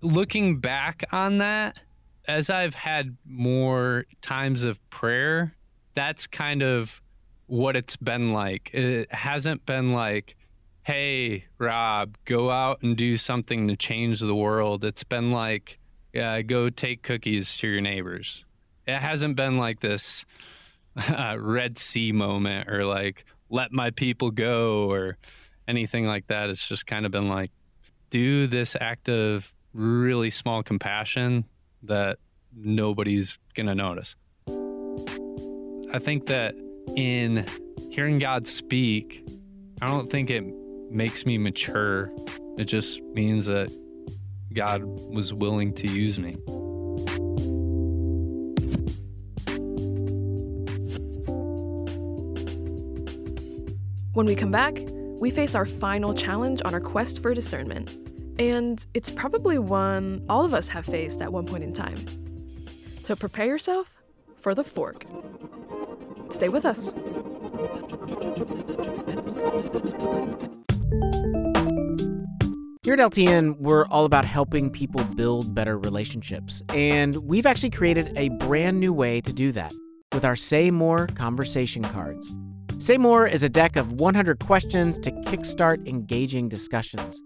Looking back on that, as I've had more times of prayer, that's kind of what it's been like. It hasn't been like, hey, Rob, go out and do something to change the world. It's been like, yeah, go take cookies to your neighbors. It hasn't been like this uh, Red Sea moment, or like, let my people go, or anything like that. It's just kind of been like, do this act of really small compassion that nobody's going to notice. I think that in hearing God speak, I don't think it makes me mature. It just means that God was willing to use me. When we come back, we face our final challenge on our quest for discernment. And it's probably one all of us have faced at one point in time. So prepare yourself for the fork. Stay with us. Here at L T N, we're all about helping people build better relationships. And we've actually created a brand new way to do that with our Say More conversation cards. Say More is a deck of one hundred questions to kickstart engaging discussions.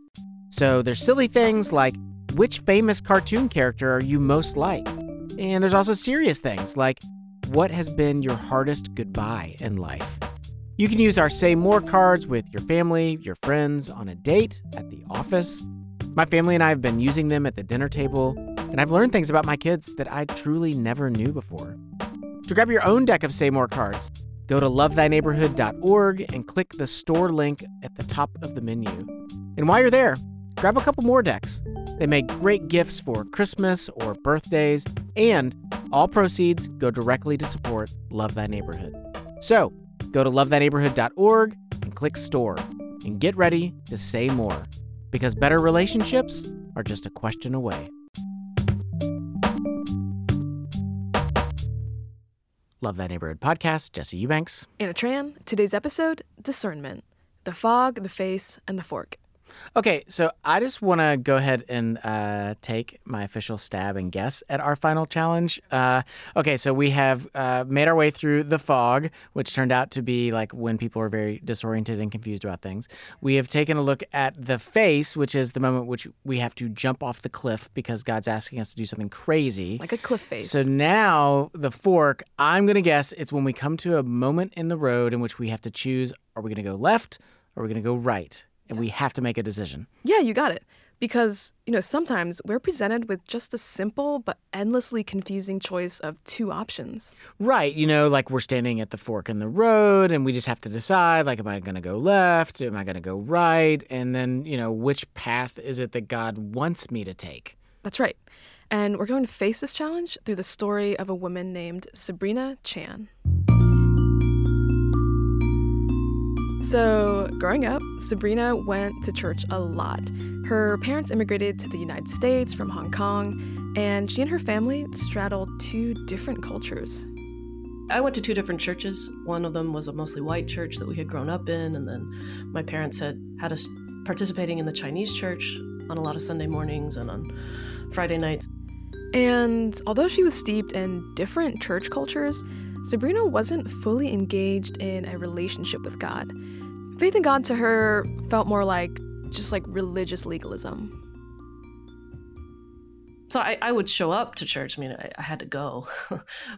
So there's silly things like, which famous cartoon character are you most like? And there's also serious things like, what has been your hardest goodbye in life? You can use our Say More cards with your family, your friends, on a date, at the office. My family and I have been using them at the dinner table, and I've learned things about my kids that I truly never knew before. To grab your own deck of Say More cards, go to love thy neighborhood dot org and click the store link at the top of the menu. And while you're there, grab a couple more decks. They make great gifts for Christmas or birthdays, and all proceeds go directly to support Love Thy Neighborhood. So, go to love thy neighborhood dot org and click store, and get ready to say more, because better relationships are just a question away. Love That Neighborhood Podcast, Jesse Eubanks. Anna Tran. Today's episode, discernment. The fog, the face, and the fork. Okay, so I just want to go ahead and uh, take my official stab and guess at our final challenge. Uh, okay, so we have uh, made our way through the fog, which turned out to be like when people are very disoriented and confused about things. We have taken a look at the face, which is the moment which we have to jump off the cliff because God's asking us to do something crazy. Like a cliff face. So now the fork, I'm going to guess it's when we come to a moment in the road in which we have to choose, are we going to go left or are we going to go right? And we have to make a decision. Yeah, you got it. Because, you know, sometimes we're presented with just a simple but endlessly confusing choice of two options. Right. You know, like we're standing at the fork in the road and we just have to decide, like, am I going to go left? Am I going to go right? And then, you know, which path is it that God wants me to take? That's right. And we're going to face this challenge through the story of a woman named Sabrina Chan. So growing up, Sabrina went to church a lot. Her parents immigrated to the United States from Hong Kong, and she and her family straddled two different cultures. I went to two different churches. One of them was a mostly white church that we had grown up in, and then my parents had had us participating in the Chinese church on a lot of Sunday mornings and on Friday nights. And although she was steeped in different church cultures, Sabrina wasn't fully engaged in a relationship with God. Faith in God to her felt more like just like religious legalism. So I, I would show up to church. I mean, I, I had to go.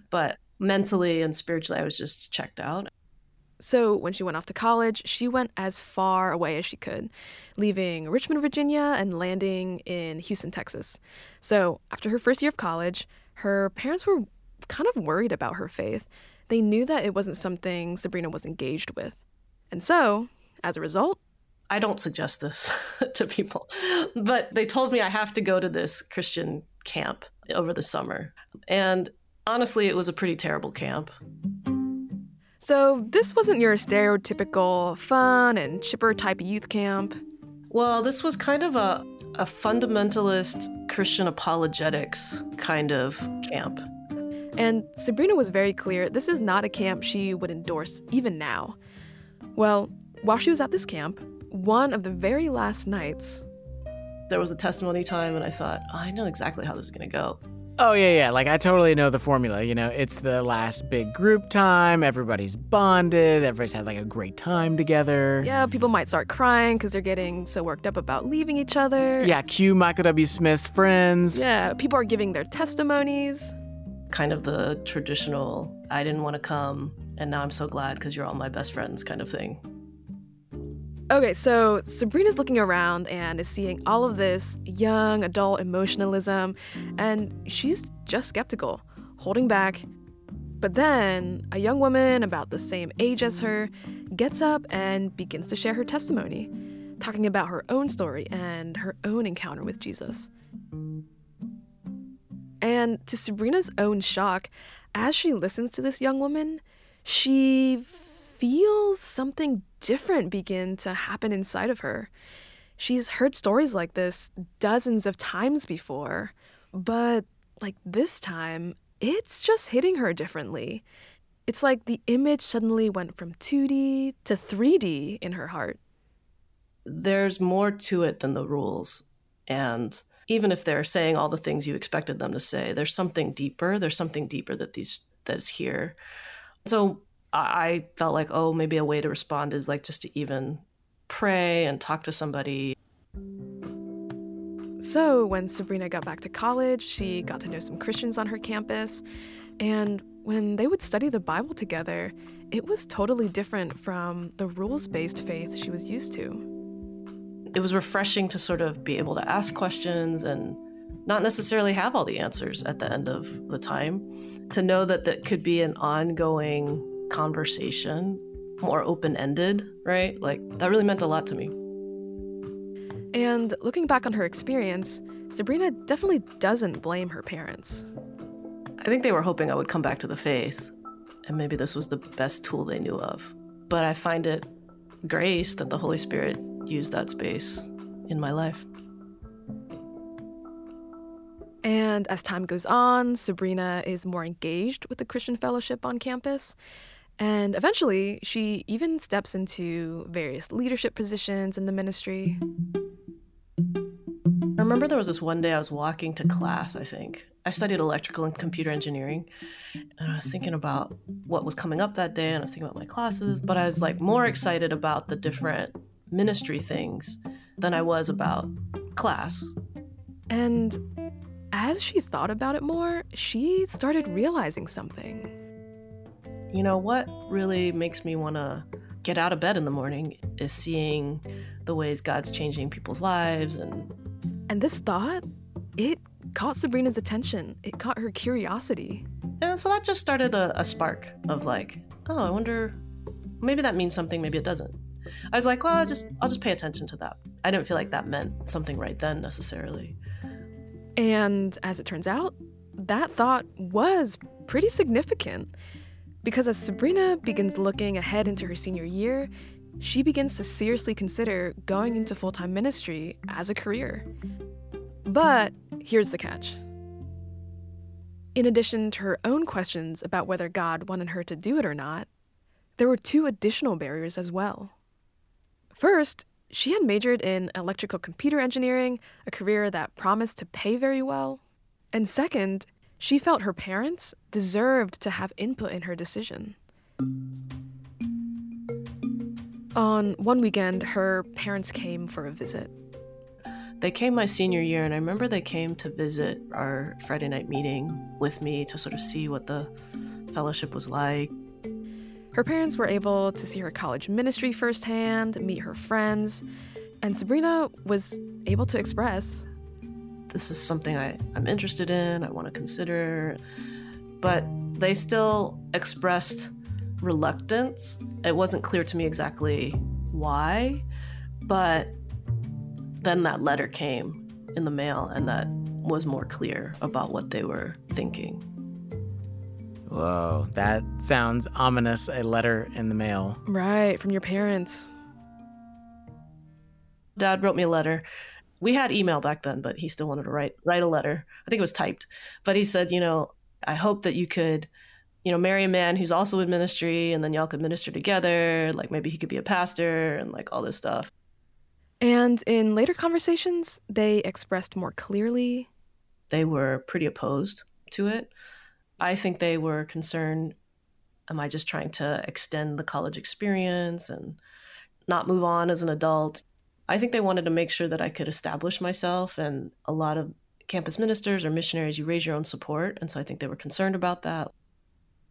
But mentally and spiritually, I was just checked out. So when she went off to college, she went as far away as she could, leaving Richmond, Virginia, and landing in Houston, Texas. So after her first year of college, her parents were kind of worried about her faith. They knew that it wasn't something Sabrina was engaged with. And so, as a result, I don't suggest this to people, but they told me I have to go to this Christian camp over the summer. And honestly, it was a pretty terrible camp. So this wasn't your stereotypical fun and chipper type youth camp. Well, this was kind of a, a fundamentalist Christian apologetics kind of camp. And Sabrina was very clear, this is not a camp she would endorse even now. Well, while she was at this camp, one of the very last nights, there was a testimony time, and I thought, oh, I know exactly how this is going to go. Oh, yeah, yeah. Like, I totally know the formula. You know, it's the last big group time. Everybody's bonded. Everybody's had, like, a great time together. Yeah, people might start crying because they're getting so worked up about leaving each other. Yeah, cue Michael W. Smith's Friends. Yeah, people are giving their testimonies. Kind of the traditional, I didn't want to come, and now I'm so glad because you're all my best friends kind of thing. Okay, so Sabrina's looking around and is seeing all of this young adult emotionalism, and she's just skeptical, holding back. But then a young woman about the same age as her gets up and begins to share her testimony, talking about her own story and her own encounter with Jesus. And to Sabrina's own shock, as she listens to this young woman, she feels something different begin to happen inside of her. She's heard stories like this dozens of times before, but like this time, it's just hitting her differently. It's like the image suddenly went from two D to three D in her heart. There's more to it than the rules. And even if they're saying all the things you expected them to say, there's something deeper. There's something deeper that these that's here. So I felt like, oh, maybe a way to respond is like just to even pray and talk to somebody. So when Sabrina got back to college, she got to know some Christians on her campus. And when they would study the Bible together, it was totally different from the rules-based faith she was used to. It was refreshing to sort of be able to ask questions and not necessarily have all the answers at the end of the time, to know that that could be an ongoing conversation, more open-ended, right? Like, that really meant a lot to me. And looking back on her experience, Sabrina definitely doesn't blame her parents. I think they were hoping I would come back to the faith, and maybe this was the best tool they knew of. But I find it grace that the Holy Spirit used that space in my life. And as time goes on, Sabrina is more engaged with the Christian fellowship on campus. And eventually, she even steps into various leadership positions in the ministry. I remember there was this one day I was walking to class, I think. I studied electrical and computer engineering. And I was thinking about what was coming up that day, and I was thinking about my classes. But I was like more excited about the different ministry things than I was about class. And as she thought about it more, she started realizing something. You know, what really makes me want to get out of bed in the morning is seeing the ways God's changing people's lives. And and this thought, it caught Sabrina's attention. It caught her curiosity. And so that just started a, a spark of like, oh, I wonder, maybe that means something, maybe it doesn't. I was like, well, I'll just, I'll just pay attention to that. I didn't feel like that meant something right then necessarily. And as it turns out, that thought was pretty significant, because as Sabrina begins looking ahead into her senior year, she begins to seriously consider going into full-time ministry as a career. But here's the catch. In addition to her own questions about whether God wanted her to do it or not, there were two additional barriers as well. First, she had majored in electrical computer engineering, a career that promised to pay very well. And second, she felt her parents deserved to have input in her decision. On one weekend, her parents came for a visit. They came my senior year, and I remember they came to visit our Friday night meeting with me to sort of see what the fellowship was like. Her parents were able to see her college ministry firsthand, meet her friends, and Sabrina was able to express, this is something I, I'm interested in, I want to consider. But they still expressed reluctance. It wasn't clear to me exactly why, but then that letter came in the mail, and that was more clear about what they were thinking. Whoa, that sounds ominous, a letter in the mail. Right, from your parents. Dad wrote me a letter. We had email back then, but he still wanted to write write a letter. I think it was typed. But he said, you know, I hope that you could, you know, marry a man who's also in ministry, and then y'all could minister together. Like, maybe he could be a pastor and, like, all this stuff. And in later conversations, they expressed more clearly. They were pretty opposed to it. I think they were concerned, am I just trying to extend the college experience and not move on as an adult? I think they wanted to make sure that I could establish myself, and a lot of campus ministers or missionaries, you raise your own support, and so I think they were concerned about that.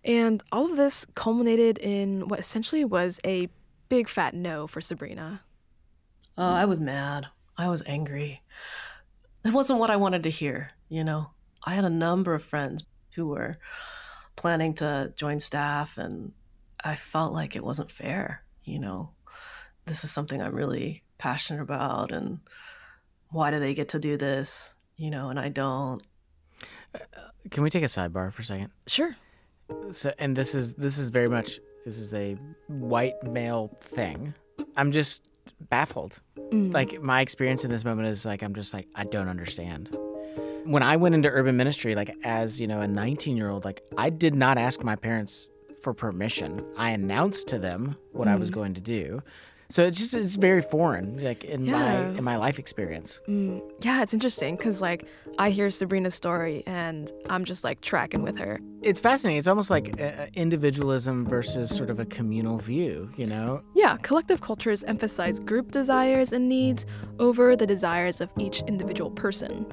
And all of this culminated in what essentially was a big fat no for Sabrina. Uh, I was mad. I was angry. It wasn't what I wanted to hear, you know? I had a number of friends who were planning to join staff, and I felt like it wasn't fair, you know. This is something I'm really passionate about, and why do they get to do this, you know, and I don't. Uh, can we take a sidebar for a second? Sure. So, and this is this is very much, this is a white male thing. I'm just baffled. Mm. Like, my experience in this moment is like, I'm just like, I don't understand. When I went into urban ministry, like, as, you know, a nineteen-year-old, like, I did not ask my parents for permission. I announced to them what mm. I was going to do. So it's just, it's very foreign, like, in yeah. my in my life experience. Mm. Yeah, it's interesting, because, like, I hear Sabrina's story, and I'm just, like, tracking with her. It's fascinating. It's almost like uh, individualism versus sort of a communal view, you know? Yeah, collective cultures emphasize group desires and needs over the desires of each individual person.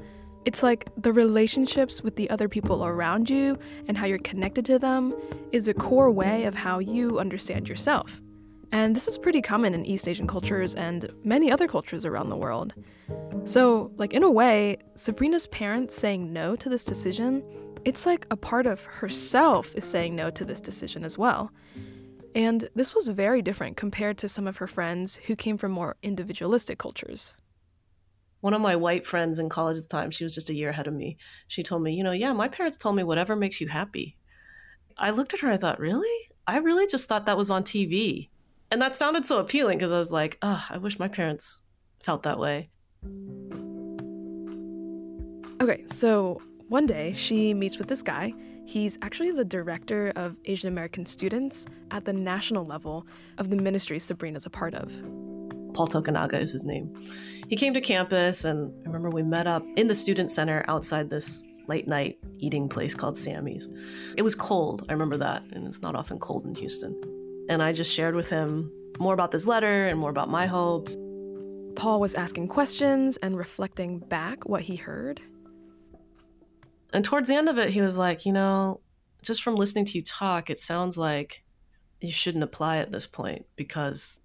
It's like the relationships with the other people around you and how you're connected to them is a core way of how you understand yourself. And this is pretty common in East Asian cultures and many other cultures around the world. So, like, in a way, Sabrina's parents saying no to this decision, it's like a part of herself is saying no to this decision as well. And this was very different compared to some of her friends who came from more individualistic cultures. One of my white friends in college at the time, she was just a year ahead of me. She told me, you know, yeah, my parents told me whatever makes you happy. I looked at her and I thought, really? I really just thought that was on T V. And that sounded so appealing, because I was like, oh, I wish my parents felt that way. Okay, so one day she meets with this guy. He's actually the director of Asian American students at the national level of the ministry Sabrina's a part of. Paul Tokunaga is his name. He came to campus, and I remember we met up in the student center outside this late night eating place called Sammy's. It was cold, I remember that, and it's not often cold in Houston. And I just shared with him more about this letter and more about my hopes. Paul was asking questions and reflecting back what he heard. And towards the end of it, he was like, you know, just from listening to you talk, it sounds like you shouldn't apply at this point, because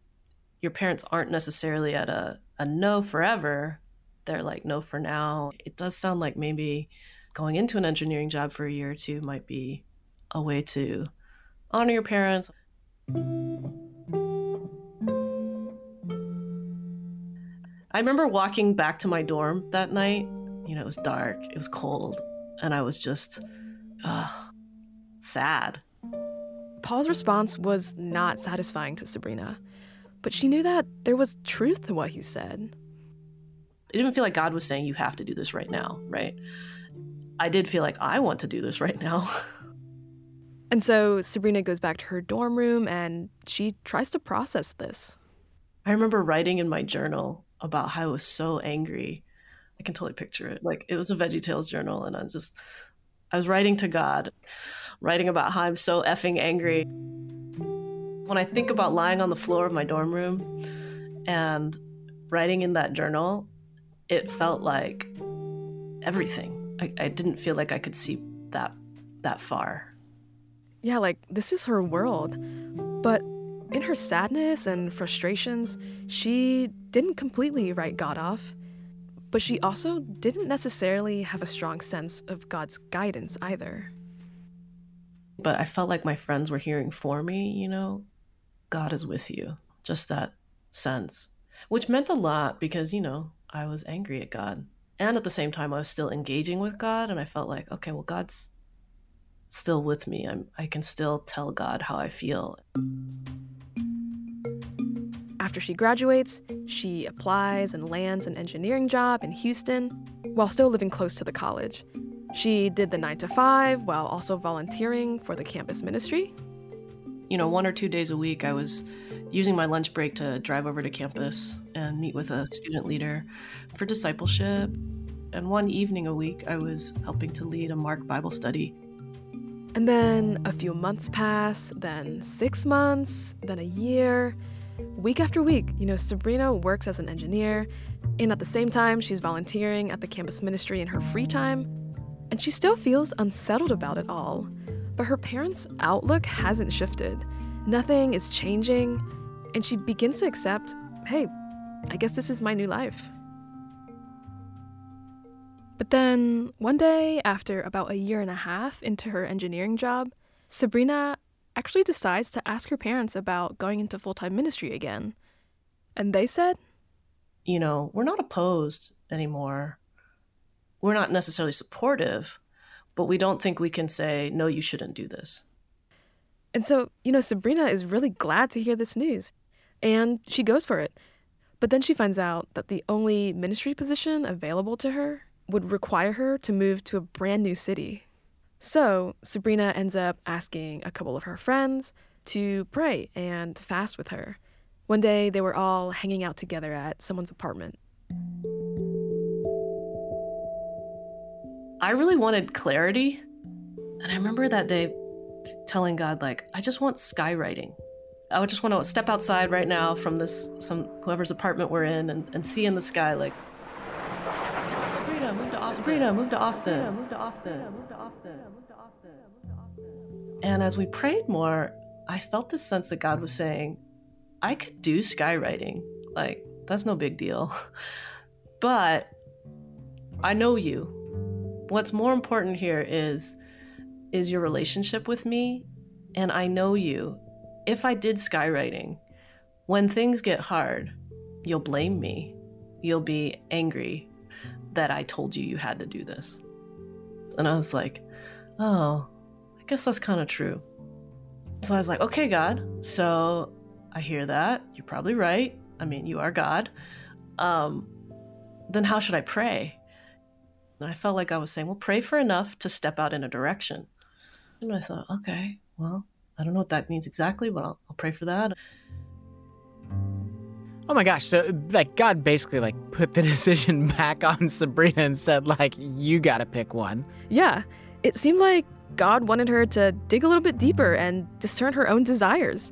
your parents aren't necessarily at a, a no forever. They're like, no for now. It does sound like maybe going into an engineering job for a year or two might be a way to honor your parents. I remember walking back to my dorm that night. You know, it was dark, it was cold, and I was just uh, sad. Paul's response was not satisfying to Sabrina. but she knew that there was truth to what he said. It didn't feel like God was saying, you have to do this right now, right? I did feel like I want to do this right now. And so Sabrina goes back to her dorm room and she tries to process this. I remember writing in my journal about how I was so angry. I can totally picture it. Like, it was a VeggieTales journal, and I was just, I was writing to God, writing about how I'm so effing angry. When I think about lying on the floor of my dorm room and writing in that journal, it felt like everything. I, I didn't feel like I could see that that far. Yeah, like, this is her world. But in her sadness and frustrations, she didn't completely write God off. But she also didn't necessarily have a strong sense of God's guidance either. But I felt like my friends were hearing for me, you know, God is with you. Just that sense, which meant a lot because, you know, I was angry at God. And at the same time, I was still engaging with God. And I felt like, okay, well, God's still with me. I'm, I can still tell God how I feel. After she graduates, she applies and lands an engineering job in Houston while still living close to the college. She did the nine to five while also volunteering for the campus ministry. You know, one or two days a week, I was using my lunch break to drive over to campus and meet with a student leader for discipleship. And one evening a week, I was helping to lead a Mark Bible study. And then a few months pass, then six months, then a year. Week after week, you know, Sabrina works as an engineer, and at the same time, she's volunteering at the campus ministry in her free time, and she still feels unsettled about it all. But her parents' outlook hasn't shifted. Nothing is changing, and she begins to accept, hey, I guess this is my new life. But then, one day, after about a year and a half into her engineering job, Sabrina actually decides to ask her parents about going into full-time ministry again. And they said, you know, we're not opposed anymore. We're not necessarily supportive, but we don't think we can say, no, you shouldn't do this. And so, you know, Sabrina is really glad to hear this news. And she goes for it. But then she finds out that the only ministry position available to her would require her to move to a brand new city. So Sabrina ends up asking a couple of her friends to pray and fast with her. One day, they were all hanging out together at someone's apartment. I really wanted clarity. And I remember that day telling God, like, I just want skywriting. I would just want to step outside right now from this, some whoever's apartment we're in and, and see in the sky, like, Sabrina, move to Austin. Sabrina, move to Austin. Move to Austin. Move to Austin. And as we prayed more, I felt this sense that God was saying, I could do skywriting. Like, that's no big deal. But I know you. What's more important here is, is your relationship with me. And I know you. If I did skywriting, when things get hard, you'll blame me. You'll be angry that I told you you had to do this. And I was like, oh, I guess that's kind of true. So I was like, okay, God, so I hear that. You're probably right. I mean, you are God. Um, then how should I pray? And I felt like I was saying, well, pray for enough to step out in a direction. And I thought, okay, well, I don't know what that means exactly, but I'll, I'll pray for that. Oh my gosh, so like God basically like put the decision back on Sabrina and said, like, you gotta pick one. Yeah, it seemed like God wanted her to dig a little bit deeper and discern her own desires.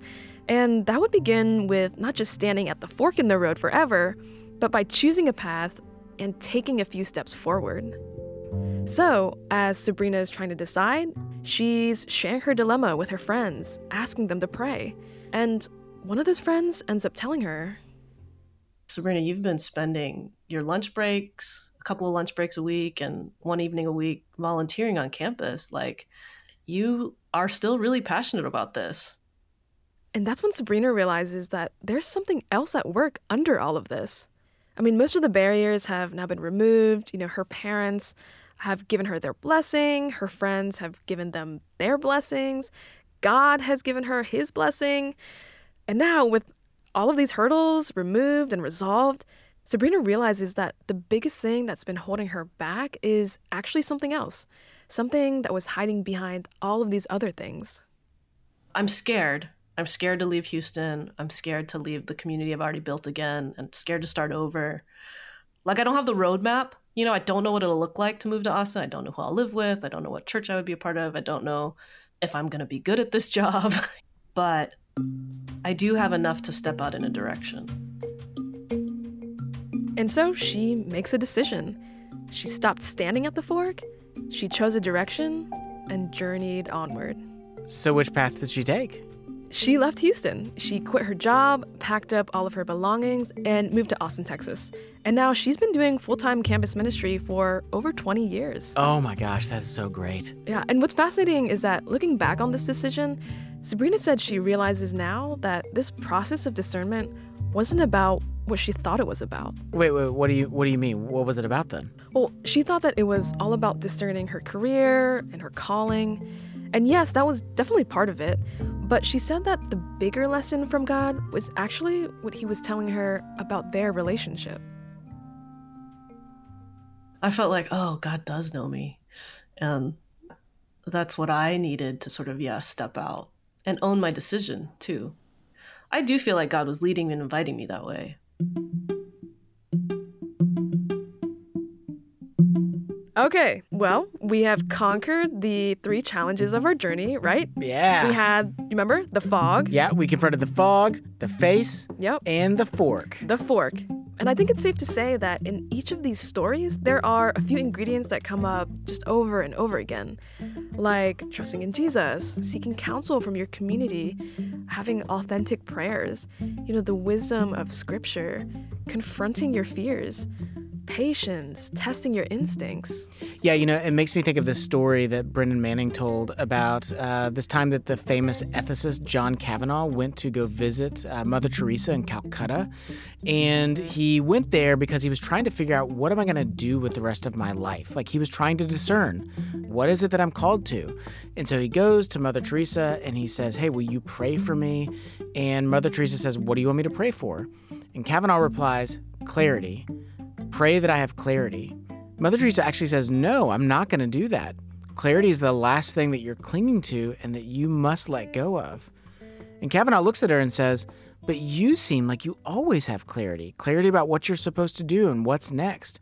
And that would begin with not just standing at the fork in the road forever, but by choosing a path and taking a few steps forward. So as Sabrina is trying to decide, she's sharing her dilemma with her friends, asking them to pray. And one of those friends ends up telling her, Sabrina, you've been spending your lunch breaks, a couple of lunch breaks a week and one evening a week volunteering on campus. Like, you are still really passionate about this. And that's when Sabrina realizes that there's something else at work under all of this. I mean, most of the barriers have now been removed. You know, her parents have given her their blessing. Her friends have given them their blessings. God has given her his blessing. And now with all of these hurdles removed and resolved, Sabrina realizes that the biggest thing that's been holding her back is actually something else, something that was hiding behind all of these other things. I'm scared. I'm scared to leave Houston. I'm scared to leave the community I've already built again, and scared to start over. Like, I don't have the roadmap. You know, I don't know what it'll look like to move to Austin. I don't know who I'll live with. I don't know what church I would be a part of. I don't know if I'm going to be good at this job. But I do have enough to step out in a direction. And so she makes a decision. She stopped standing at the fork. She chose a direction and journeyed onward. So which path did she take? She left Houston. She quit her job, packed up all of her belongings, and moved to Austin, Texas. And now she's been doing full-time campus ministry for over twenty years. Oh my gosh, that is so great. Yeah, and what's fascinating is that looking back on this decision, Sabrina said she realizes now that this process of discernment wasn't about what she thought it was about. Wait, wait, what do you what do you mean? What was it about then? Well, she thought that it was all about discerning her career and her calling. And yes, that was definitely part of it. But she said that the bigger lesson from God was actually what he was telling her about their relationship. I felt like, oh, God does know me. And that's what I needed to sort of, yeah, step out and own my decision, too. I do feel like God was leading and inviting me that way. Okay, well, we have conquered the three challenges of our journey, right? Yeah. We had, remember, the fog. Yeah, we confronted the fog, the face, yep, and the fork. The fork. And I think it's safe to say that in each of these stories, there are a few ingredients that come up just over and over again, like trusting in Jesus, seeking counsel from your community, having authentic prayers, you know, the wisdom of Scripture, confronting your fears, patience, testing your instincts. Yeah, you know, it makes me think of this story that Brendan Manning told about uh, this time that the famous ethicist John Kavanaugh went to go visit uh, Mother Teresa in Calcutta. And he went there because he was trying to figure out, what am I going to do with the rest of my life? Like, he was trying to discern, what is it that I'm called to? And so he goes to Mother Teresa and he says, hey, will you pray for me? And Mother Teresa says, what do you want me to pray for? And Kavanaugh replies, clarity. Pray that I have clarity. Mother Teresa actually says, no, I'm not going to do that. Clarity is the last thing that you're clinging to and that you must let go of. And Kavanaugh looks at her and says, but you seem like you always have clarity, clarity about what you're supposed to do and what's next.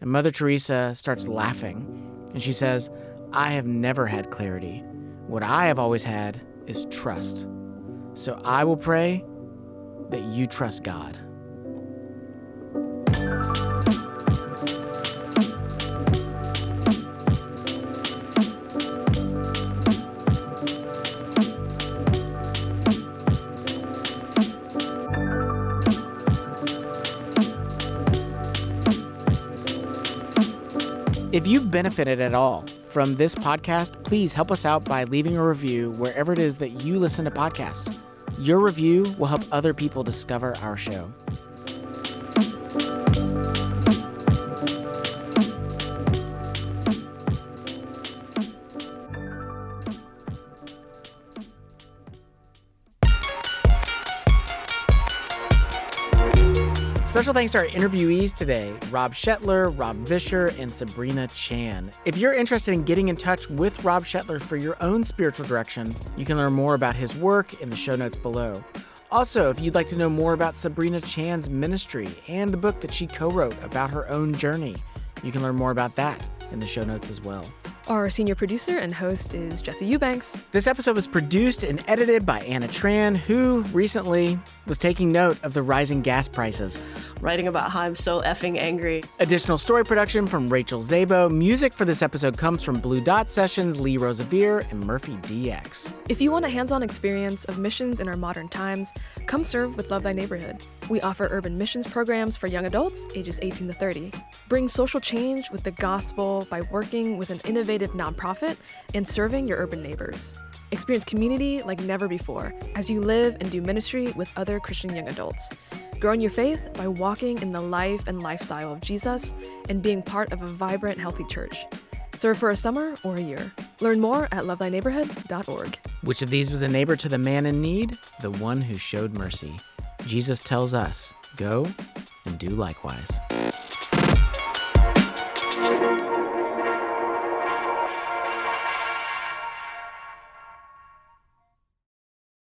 And Mother Teresa starts laughing, and she says, I have never had clarity. What I have always had is trust. So I will pray that you trust God. If you've benefited at all from this podcast, please help us out by leaving a review wherever it is that you listen to podcasts. Your review will help other people discover our show. Special thanks to our interviewees today, Rob Shetler, Rob Vischer, and Sabrina Chan. If you're interested in getting in touch with Rob Shetler for your own spiritual direction, you can learn more about his work in the show notes below. Also, if you'd like to know more about Sabrina Chan's ministry and the book that she co-wrote about her own journey, you can learn more about that in the show notes as well. Our senior producer and host is Jesse Eubanks. This episode was produced and edited by Anna Tran, who recently was taking note of the rising gas prices, writing about how I'm so effing angry. Additional story production from Rachel Szabo. Music for this episode comes from Blue Dot Sessions, Lee Rosevere, and Murphy D X. If you want a hands-on experience of missions in our modern times, come serve with Love Thy Neighborhood. We offer urban missions programs for young adults ages eighteen to thirty. Bring social change with the gospel by working with an innovative nonprofit and serving your urban neighbors. Experience community like never before as you live and do ministry with other Christian young adults. Grow in your faith by walking in the life and lifestyle of Jesus and being part of a vibrant, healthy church. Serve for a summer or a year. Learn more at love thy neighborhood dot org. Which of these was a neighbor to the man in need? The one who showed mercy. Jesus tells us, go and do likewise.